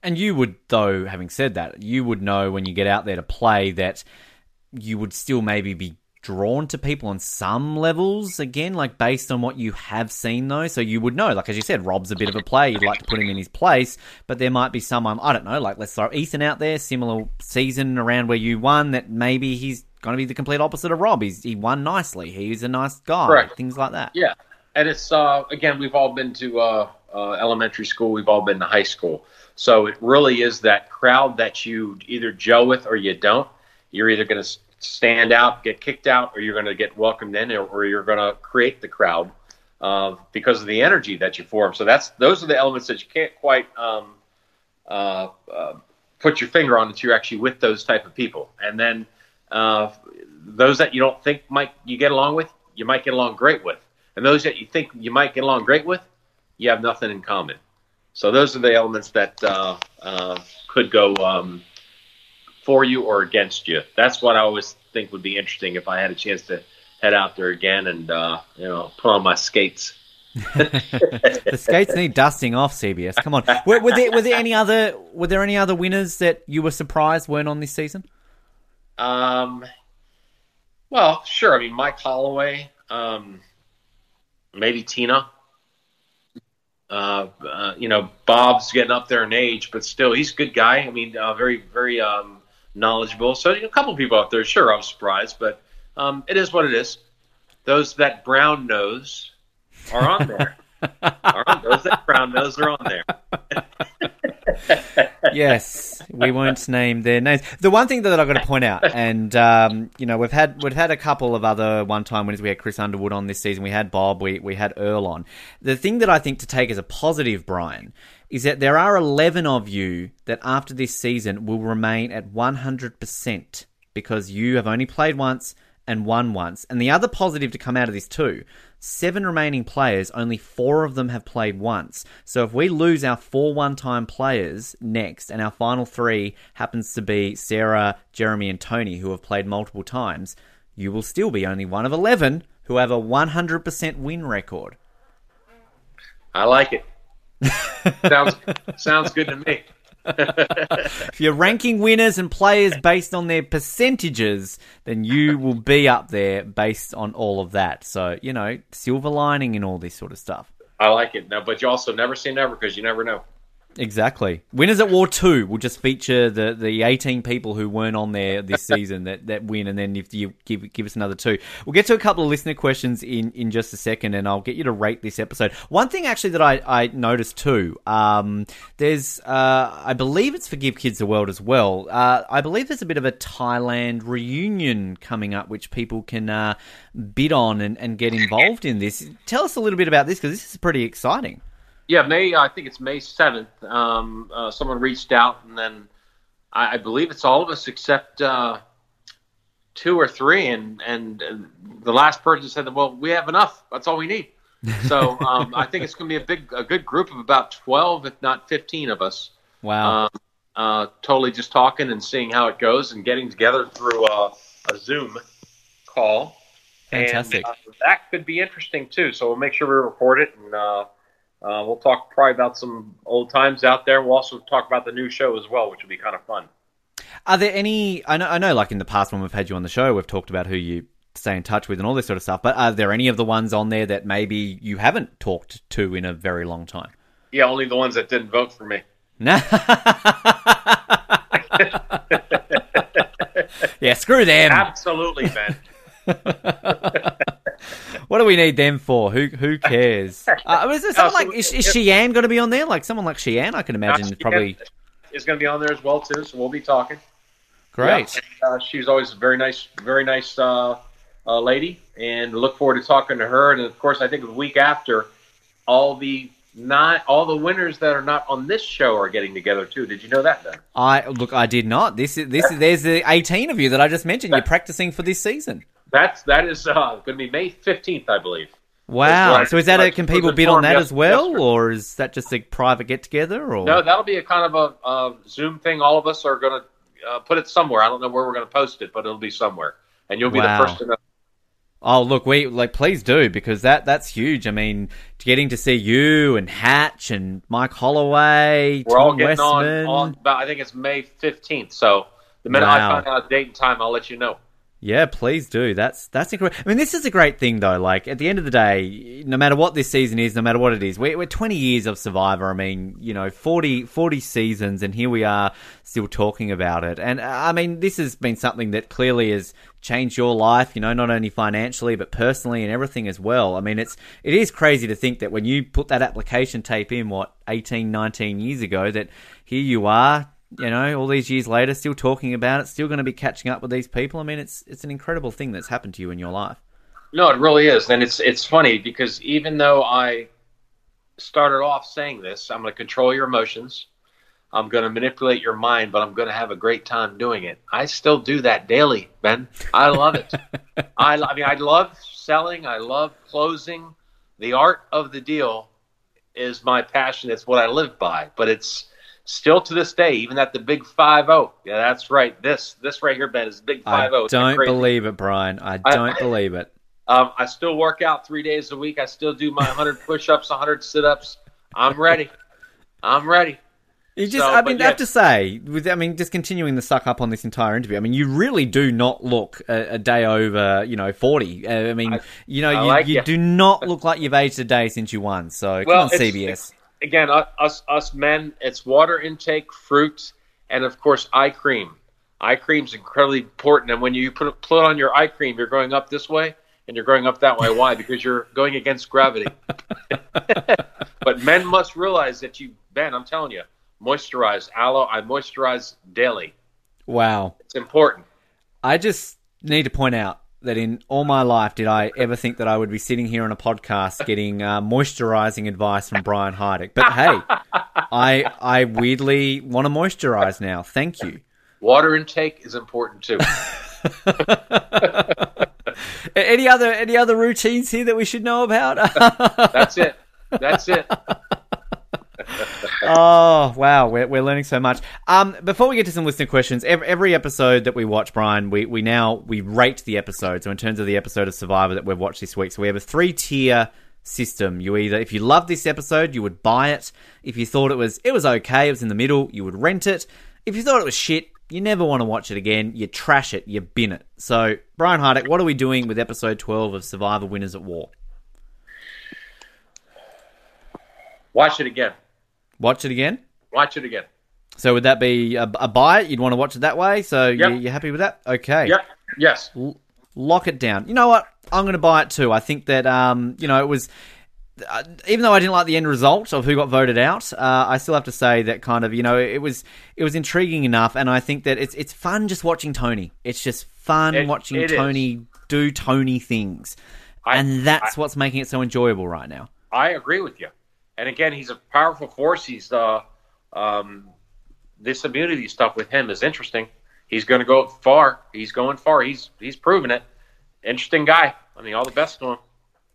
And you would, though, having said that, you would know when you get out there to play that you would still maybe be drawn to people on some levels, again, like based on what you have seen, though. So you would know, like as you said, Rob's a bit of a player. You'd like to put him in his place, but there might be some, I don't know, like let's throw Ethan out there, similar season around where you won, that maybe he's going to be the complete opposite of Rob. He's, he won nicely. He's a nice guy. Correct. Things like that. Yeah. And it's, uh, again, we've all been to... Uh... Uh, elementary school, we've all been to high school. So it really is that crowd that you either gel with or you don't. You're either going to stand out, get kicked out, or you're going to get welcomed in, or, or you're going to create the crowd uh, because of the energy that you form. So that's those are the elements that you can't quite um, uh, uh, put your finger on until you're actually with those type of people. And then uh, those that you don't think might you get along with, you might get along great with. And those that you think you might get along great with, you have nothing in common. So those are the elements that uh, uh, could go um, for you or against you. That's what I always think would be interesting if I had a chance to head out there again and, uh, you know, put on my skates. The skates need dusting off, C B S. Come on. Were, were there were there any other were there any other winners that you were surprised weren't on this season? Um, well, sure. I mean, Mike Holloway, um, maybe Tina. Uh, uh, you know, Bob's getting up there in age, but still, he's a good guy. I mean, uh, very, very um, knowledgeable. So, you know, a couple people out there, sure, I was surprised, but um, it is what it is. Those that brown nose are on there. are on, those that brown nose are on there. Yes, we won't name their names. The one thing that I've got to point out, and um, you know, we've had we've had a couple of other one-time winners. We had Chris Underwood on this season. We had Bob. We we had Earl on. The thing that I think to take as a positive, Brian, is that there are eleven of you that after this season will remain at one hundred percent because you have only played once and won once. And the other positive to come out of this too, seven remaining players, only four of them have played once. So if we lose our four one-time players next, and our final three happens to be Sarah, Jeremy, and Tony, who have played multiple times, you will still be only one of eleven who have a one hundred percent win record. I like it. sounds, sounds good to me. If you're ranking winners and players based on their percentages, then you will be up there based on all of that. So, you know, silver lining and all this sort of stuff. I like it. No, but you also never say never because you never know. Exactly. Winners at War two will just feature the, the eighteen people who weren't on there this season that, that win, and then if you give give us another two. We'll get to a couple of listener questions in, in just a second, and I'll get you to rate this episode. One thing actually that I, I noticed too, um, there's, uh, I believe it's for Give Kids the World as well. Uh, I believe there's a bit of a Thailand reunion coming up, which people can uh, bid on and, and get involved in this. Tell us a little bit about this because this is pretty exciting. Yeah, May. I think it's May seventh. Um, uh, someone reached out, and then I, I believe it's all of us except uh, two or three. And, and and the last person said, "Well, we have enough. That's all we need." So um, I think it's going to be a big, a good group of about twelve, if not fifteen, of us. Wow! Um, uh, totally just talking and seeing how it goes, and getting together through uh, a Zoom call. Fantastic. And, uh, that could be interesting too. So we'll make sure we record it and. Uh, Uh, we'll talk probably about some old times out there. We'll also talk about the new show as well, which will be kind of fun. Are there any... I know, I know like in the past when we've had you on the show, we've talked about who you stay in touch with and all this sort of stuff, but are there any of the ones on there that maybe you haven't talked to in a very long time? Yeah, only the ones that didn't vote for me. No. Yeah, screw them. Absolutely, Ben. What do we need them for? Who who cares? Uh, is there someone like is, is Sheehan going to be on there? Like someone like Sheehan, I can imagine Sheehan probably is going to be on there as well too. So we'll be talking. Great. Yeah. Uh, she's always a very nice, very nice uh, uh, lady, and look forward to talking to her. And of course, I think the week after, all the not all the winners that are not on this show are getting together too. Did you know that? Then I look, I did not. This is this. There's the eighteen of you that I just mentioned. You're practicing for this season. That's that is uh, going to be May fifteenth, I believe. Wow! I, so is that I, a, can people bid on that as well, yesterday. Or is that just a private get together? Or no, that'll be a kind of a, a Zoom thing. All of us are going to uh, put it somewhere. I don't know where we're going to post it, but it'll be somewhere, and you'll be wow. the first to know. Oh, look, we like please do because that that's huge. I mean, getting to see you and Hatch and Mike Holloway, we're Tom all getting on, on. About, I think it's May fifteenth. So the minute wow. I find out a date and time, I'll let you know. Yeah, please do. That's that's incredible. I mean, this is a great thing, though. Like, at the end of the day, no matter what this season is, no matter what it is, we're, we're twenty years of Survivor. I mean, you know, forty, forty seasons, and here we are still talking about it. And, I mean, this has been something that clearly has changed your life, you know, not only financially, but personally and everything as well. I mean, it's, it is crazy to think that when you put that application tape in, what, eighteen, nineteen years ago, that here you are, you know, all these years later, still talking about it, still going to be catching up with these people. I mean, it's it's an incredible thing that's happened to you in your life. No, it really is. And it's it's funny because even though I started off saying this, I'm going to control your emotions, I'm going to manipulate your mind, but I'm going to have a great time doing it. I still do that daily, Ben. I love it. I, I mean, I love selling. I love closing. The art of the deal is my passion. It's what I live by, but it's still to this day, even at the big five oh, yeah, that's right. This this right here, Ben, is big five oh. I don't believe it, Brian. I don't I, believe it. Um, I still work out three days a week. I still do my one hundred push-ups, one hundred sit-ups. I'm ready. I'm ready. You just, so, I mean, yeah. I have to say, with, I mean, just continuing the suck up on this entire interview, I mean, you really do not look a, a day over, you know, forty. Uh, I mean, I, you know, you, like you do not look like you've aged a day since you won. So, well, come on, C B S. Again, us us men, it's water intake, fruit, and, of course, eye cream. Eye cream's incredibly important. And when you put, put on your eye cream, you're going up this way and you're going up that way. Why? Because you're going against gravity. But men must realize that you, Ben, I'm telling you, moisturize aloe. I moisturize daily. Wow. It's important. I just need to point out that in all my life did I ever think that I would be sitting here on a podcast getting uh, moisturizing advice from Brian Heidik. But hey, I I weirdly want to moisturize now. Thank you. Water intake is important too. Any other any other routines here that we should know about? That's it. That's it. Oh, wow. We're, we're learning so much. Um, before we get to some listener questions, every, every episode that we watch, Brian, we, we now we rate the episode. So in terms of the episode of Survivor that we've watched this week, so we have a three-tier system. You either, if you loved this episode, you would buy it. If you thought it was it was okay, it was in the middle, you would rent it. If you thought it was shit, you never want to watch it again. You trash it. You bin it. So, Brian Heidik, what are we doing with episode twelve of Survivor Winners at War? Watch it again. Watch it again? Watch it again. So would that be a, a buy it? You'd want to watch it that way? So yep. you, you're happy with that? Okay. Yep. Yes. L- lock it down. You know what? I'm going to buy it too. I think that, um, you know, it was... Uh, even though I didn't like the end result of who got voted out, uh, I still have to say that kind of, you know, it was it was intriguing enough, and I think that it's it's fun just watching Tony. It's just fun it, watching it Tony is. do Tony things. I, and that's I, what's making it so enjoyable right now. I agree with you. And again, he's a powerful force. He's uh, um, this immunity stuff with him is interesting. He's going to go far. He's going far. He's he's proven it. Interesting guy. I mean, all the best to him.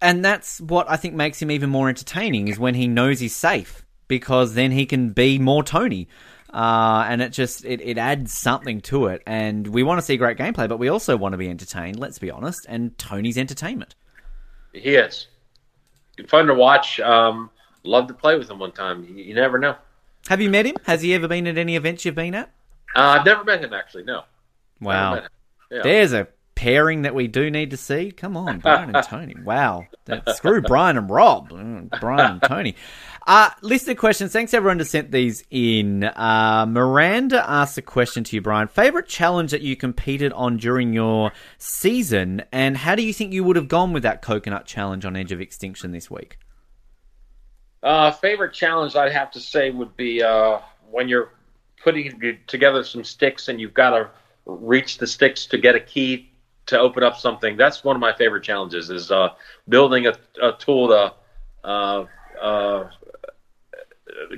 And that's what I think makes him even more entertaining is when he knows he's safe, because then he can be more Tony. Uh, and it just it, it adds something to it. And we want to see great gameplay, but we also want to be entertained, let's be honest. And Tony's entertainment. He is. Fun to watch. Um Love to play with him one time. You, you never know. Have you met him? Has he ever been at any events you've been at? Uh, I've never met him, actually, no. Wow. Yeah. There's a pairing that we do need to see. Come on, Brian and Tony. Wow. That, screw Brian and Rob. Brian and Tony. Uh, listener questions. Thanks, everyone, who sent these in. Uh, Miranda asks a question to you, Brian. Favorite challenge that you competed on during your season, and how do you think you would have gone with that coconut challenge on Edge of Extinction this week? Uh, favorite challenge I'd have to say would be uh, when you're putting together some sticks and you've got to reach the sticks to get a key to open up something. That's one of my favorite challenges is uh, building a, a tool to uh, uh,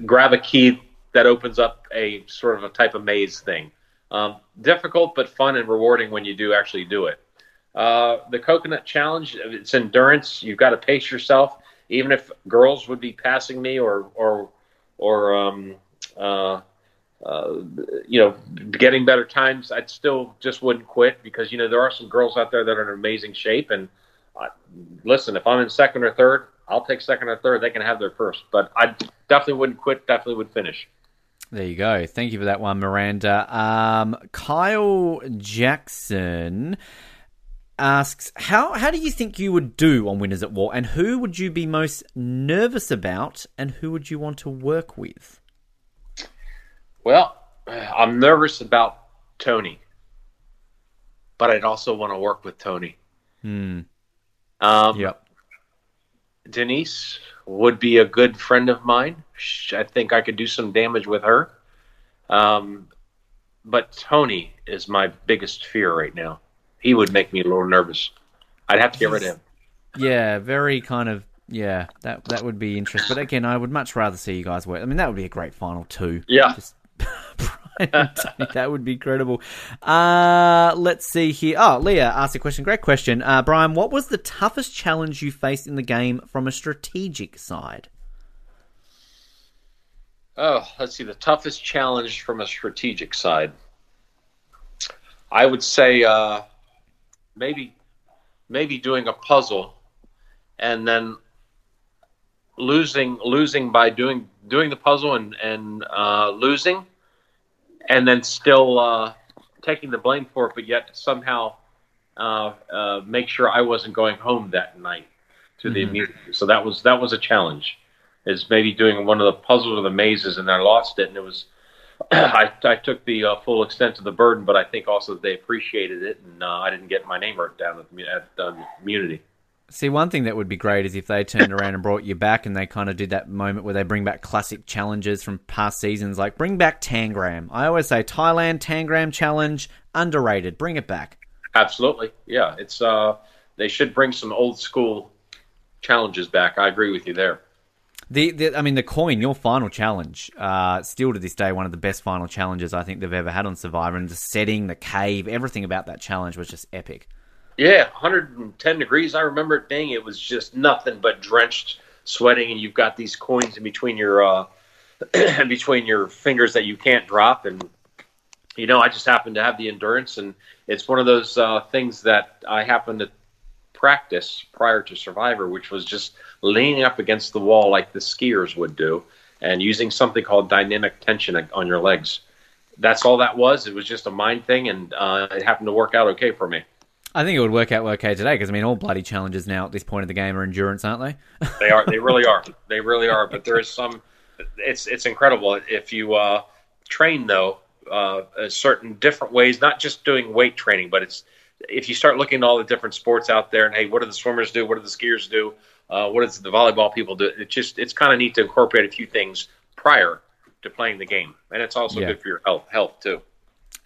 grab a key that opens up a sort of a type of maze thing. Um, difficult but fun and rewarding when you do actually do it. Uh, the coconut challenge, it's endurance. You've got to pace yourself. Even if girls would be passing me or, or, or um, uh, uh, you know, getting better times, I'd still just wouldn't quit because, you know, there are some girls out there that are in amazing shape. And I, listen, if I'm in second or third, I'll take second or third. They can have their first. But I definitely wouldn't quit, definitely would finish. There you go. Thank you for that one, Miranda. Um, Kyle Jackson asks, how how do you think you would do on Winners at War, and who would you be most nervous about, and who would you want to work with? Well, I'm nervous about Tony, but I'd also want to work with Tony. Hmm. Um, yep. Denise would be a good friend of mine. I think I could do some damage with her. Um, but Tony is my biggest fear right now. He would make me a little nervous. I'd have to get rid of him. Yeah, very kind of, yeah, that that would be interesting. But again, I would much rather see you guys work. I mean, that would be a great final two. Yeah. Just, that would be incredible. Uh, let's see here. Oh, Leah asked a question. Great question. Uh, Brian, what was the toughest challenge you faced in the game from a strategic side? Oh, let's see. The toughest challenge from a strategic side. I would say... Uh, Maybe maybe doing a puzzle and then losing losing by doing doing the puzzle and and uh, losing, and then still uh, taking the blame for it, but yet somehow uh, uh, make sure I wasn't going home that night to the mm-hmm. immunity. So that was that was a challenge. Is maybe doing one of the puzzles or the mazes, and I lost it, and it was I, I took the uh, full extent of the burden, but I think also they appreciated it, and uh, I didn't get my name wrote down at the um, community. See, one thing that would be great is if they turned around and brought you back, and they kind of did that moment where they bring back classic challenges from past seasons, like bring back Tangram. I always say Thailand Tangram challenge, underrated. Bring it back. Absolutely, yeah. It's uh, they should bring some old school challenges back. I agree with you there. The, the, I mean, the coin, your final challenge, uh, still to this day, one of the best final challenges I think they've ever had on Survivor. And the setting, the cave, everything about that challenge was just epic. Yeah, one hundred ten degrees. I remember it being, it was just nothing but drenched, sweating, and you've got these coins in between your uh, in between your fingers that you can't drop. And, you know, I just happen to have the endurance. And it's one of those uh, things that I happen to practice prior to Survivor, which was just leaning up against the wall like the skiers would do and using something called dynamic tension on your legs. That's all that was. It was just a mind thing, and uh, it happened to work out okay for me. I think it would work out okay today because, I mean, all bloody challenges now at this point of the game are endurance, aren't they? They are. They really are. They really are. But there is some – it's it's incredible. If you uh, train, though, uh, certain different ways, not just doing weight training, but it's – if you start looking at all the different sports out there and, hey, what do the swimmers do? What do the skiers do? Uh, what does the volleyball people do? It just, it's kind of neat to incorporate a few things prior to playing the game. And it's also yeah. good for your health, health too.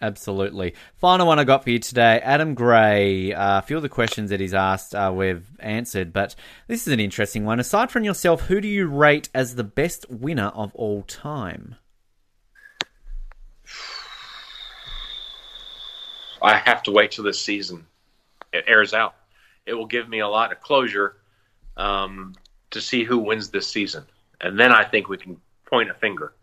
Absolutely. Final one I got for you today. Adam Gray, uh, a few of the questions that he's asked uh, we've answered, but this is an interesting one. Aside from yourself, who do you rate as the best winner of all time? I have to wait till this season it airs out. It will give me a lot of closure um, to see who wins this season. And then I think we can point a finger.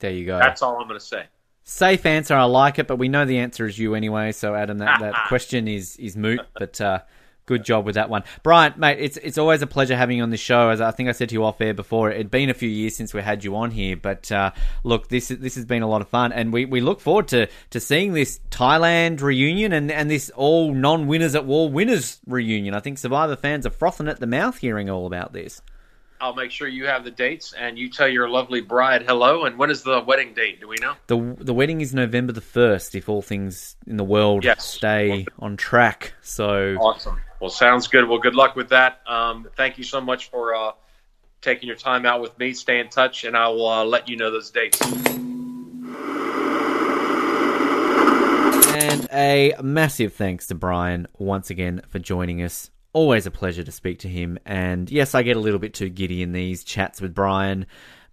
There you go. That's all I'm going to say. Safe answer. I like it, but we know the answer is you anyway. So, Adam, that, that question is, is moot, but uh, good job with that one. Brian, mate, it's it's always a pleasure having you on the show. As I think I said to you off air before, it'd been a few years since we had you on here, but uh, look, this this has been a lot of fun, and we, we look forward to, to seeing this Thailand reunion and, and this all non-winners at war winners reunion. I think Survivor fans are frothing at the mouth hearing all about this. I'll make sure you have the dates, and you tell your lovely bride hello. And when is the wedding date? Do we know? The The wedding is November the first, if all things in the world yes. stay on track. So awesome. Well, sounds good. Well, good luck with that. Um, thank you so much for uh, taking your time out with me. Stay in touch, and I will uh, let you know those dates. And a massive thanks to Brian once again for joining us. Always a pleasure to speak to him. And yes, I get a little bit too giddy in these chats with Brian.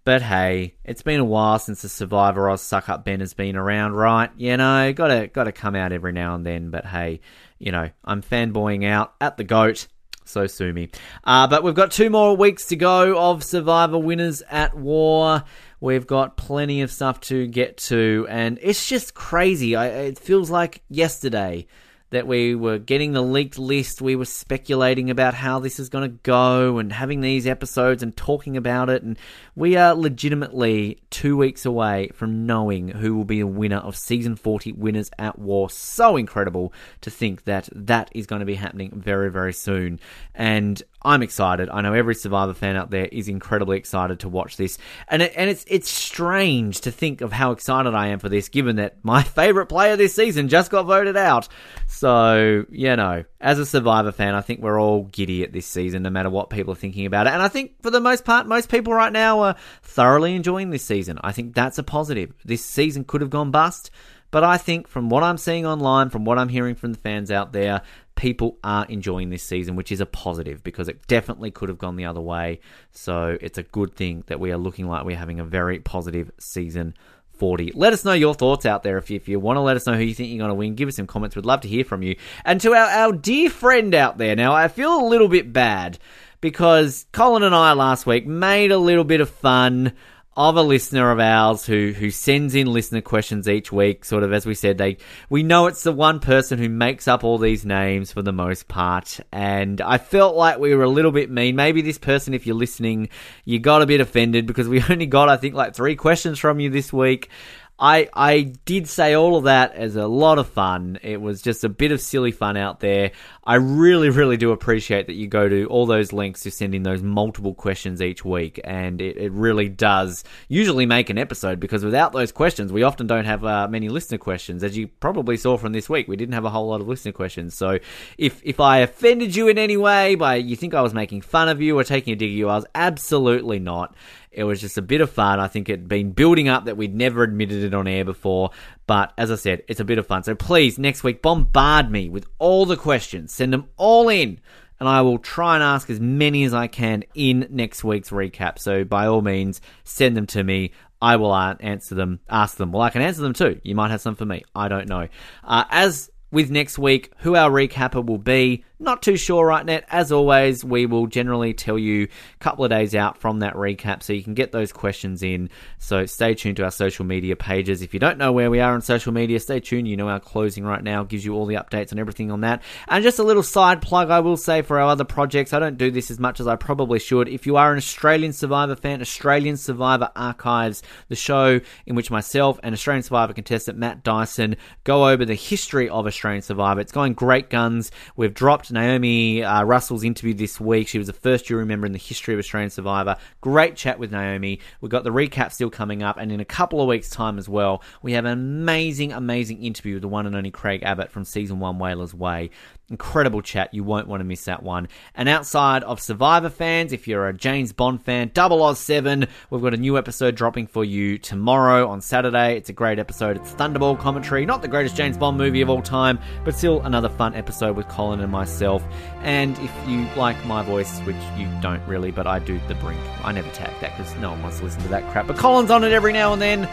But hey, it's been a while since the Survivor Oz suck-up Ben has been around, right? You know, gotta, gotta come out every now and then. But hey, you know, I'm fanboying out at the GOAT. So sue me. Uh, but we've got two more weeks to go of Survivor Winners at War. We've got plenty of stuff to get to. And it's just crazy. I, it feels like yesterday that we were getting the leaked list, we were speculating about how this is going to go and having these episodes and talking about it. And we are legitimately two weeks away from knowing who will be the winner of Season forty Winners at War. So incredible to think that that is going to be happening very, very soon. And I'm excited. I know every Survivor fan out there is incredibly excited to watch this. And it, and it's it's strange to think of how excited I am for this, given that my favourite player this season just got voted out. So, you know, as a Survivor fan, I think we're all giddy at this season, no matter what people are thinking about it. And I think, for the most part, most people right now are thoroughly enjoying this season. I think that's a positive. This season could have gone bust. But I think from what I'm seeing online, from what I'm hearing from the fans out there, people are enjoying this season, which is a positive because it definitely could have gone the other way. So it's a good thing that we are looking like we're having a very positive season forty. Let us know your thoughts out there. If you, if you want to let us know who you think you're going to win, give us some comments. We'd love to hear from you. And to our, our dear friend out there, now I feel a little bit bad because Colin and I last week made a little bit of fun of a listener of ours who, who sends in listener questions each week. Sort of, as we said, they we know it's the one person who makes up all these names for the most part. And I felt like we were a little bit mean. Maybe this person, if you're listening, you got a bit offended because we only got, I think, like three questions from you this week. I I did say all of that as a lot of fun. It was just a bit of silly fun out there. I really, really do appreciate that you go to all those links to send in those multiple questions each week. And it, it really does usually make an episode, because without those questions, we often don't have uh, many listener questions. As you probably saw from this week, we didn't have a whole lot of listener questions. So if, if I offended you in any way by you think I was making fun of you or taking a dig at you, I was absolutely not. It was just a bit of fun. I think it'd been building up that we'd never admitted it on air before. But as I said, it's a bit of fun. So please, next week, bombard me with all the questions. Send them all in. And I will try and ask as many as I can in next week's recap. So by all means, send them to me. I will answer them, ask them. Well, I can answer them too. You might have some for me. I don't know. Uh, as... With next week, who our recapper will be, not too sure right now. As always, we will generally tell you a couple of days out from that recap, so you can get those questions in. So stay tuned to our social media pages. If you don't know where we are on social media, stay tuned. You know our closing right now gives you all the updates and everything on that. And just a little side plug, I will say, for our other projects, I don't do this as much as I probably should. If you are an Australian Survivor fan, Australian Survivor Archives, the show in which myself and Australian Survivor contestant Matt Dyson go over the history of Australia. Australian Survivor. It's going great guns. We've dropped Naomi uh, Russell's interview this week. She was the first jury member in the history of Australian Survivor. Great chat with Naomi. We've got the recap still coming up, and in a couple of weeks' time as well, we have an amazing, amazing interview with the one and only Craig Abbott from Season one Whaler's Way. Incredible chat. You won't want to miss that one. And outside of Survivor fans, if you're a James Bond fan, double oh seven, we've got a new episode dropping for you tomorrow on Saturday. It's a great episode. It's Thunderball commentary. Not the greatest James Bond movie of all time, but still another fun episode with Colin and myself. And if you like my voice, which you don't really, but I do The Brink. I never tag that because no one wants to listen to that crap. But Colin's on it every now and then.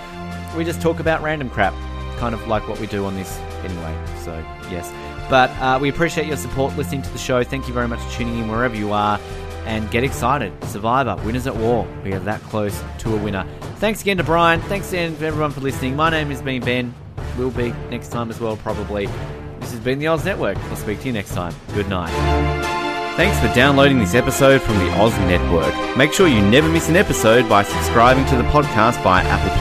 We just talk about random crap. Kind of like what we do on this anyway. So, yes. But uh, we appreciate your support listening to the show. Thank you very much for tuning in wherever you are. And get excited. Survivor, Winners at War. We are that close to a winner. Thanks again to Brian. Thanks again to everyone for listening. My name has been Ben. Will be next time as well, probably. This has been the Oz Network. I'll speak to you next time. Good night. Thanks for downloading this episode from the Oz Network. Make sure you never miss an episode by subscribing to the podcast via Apple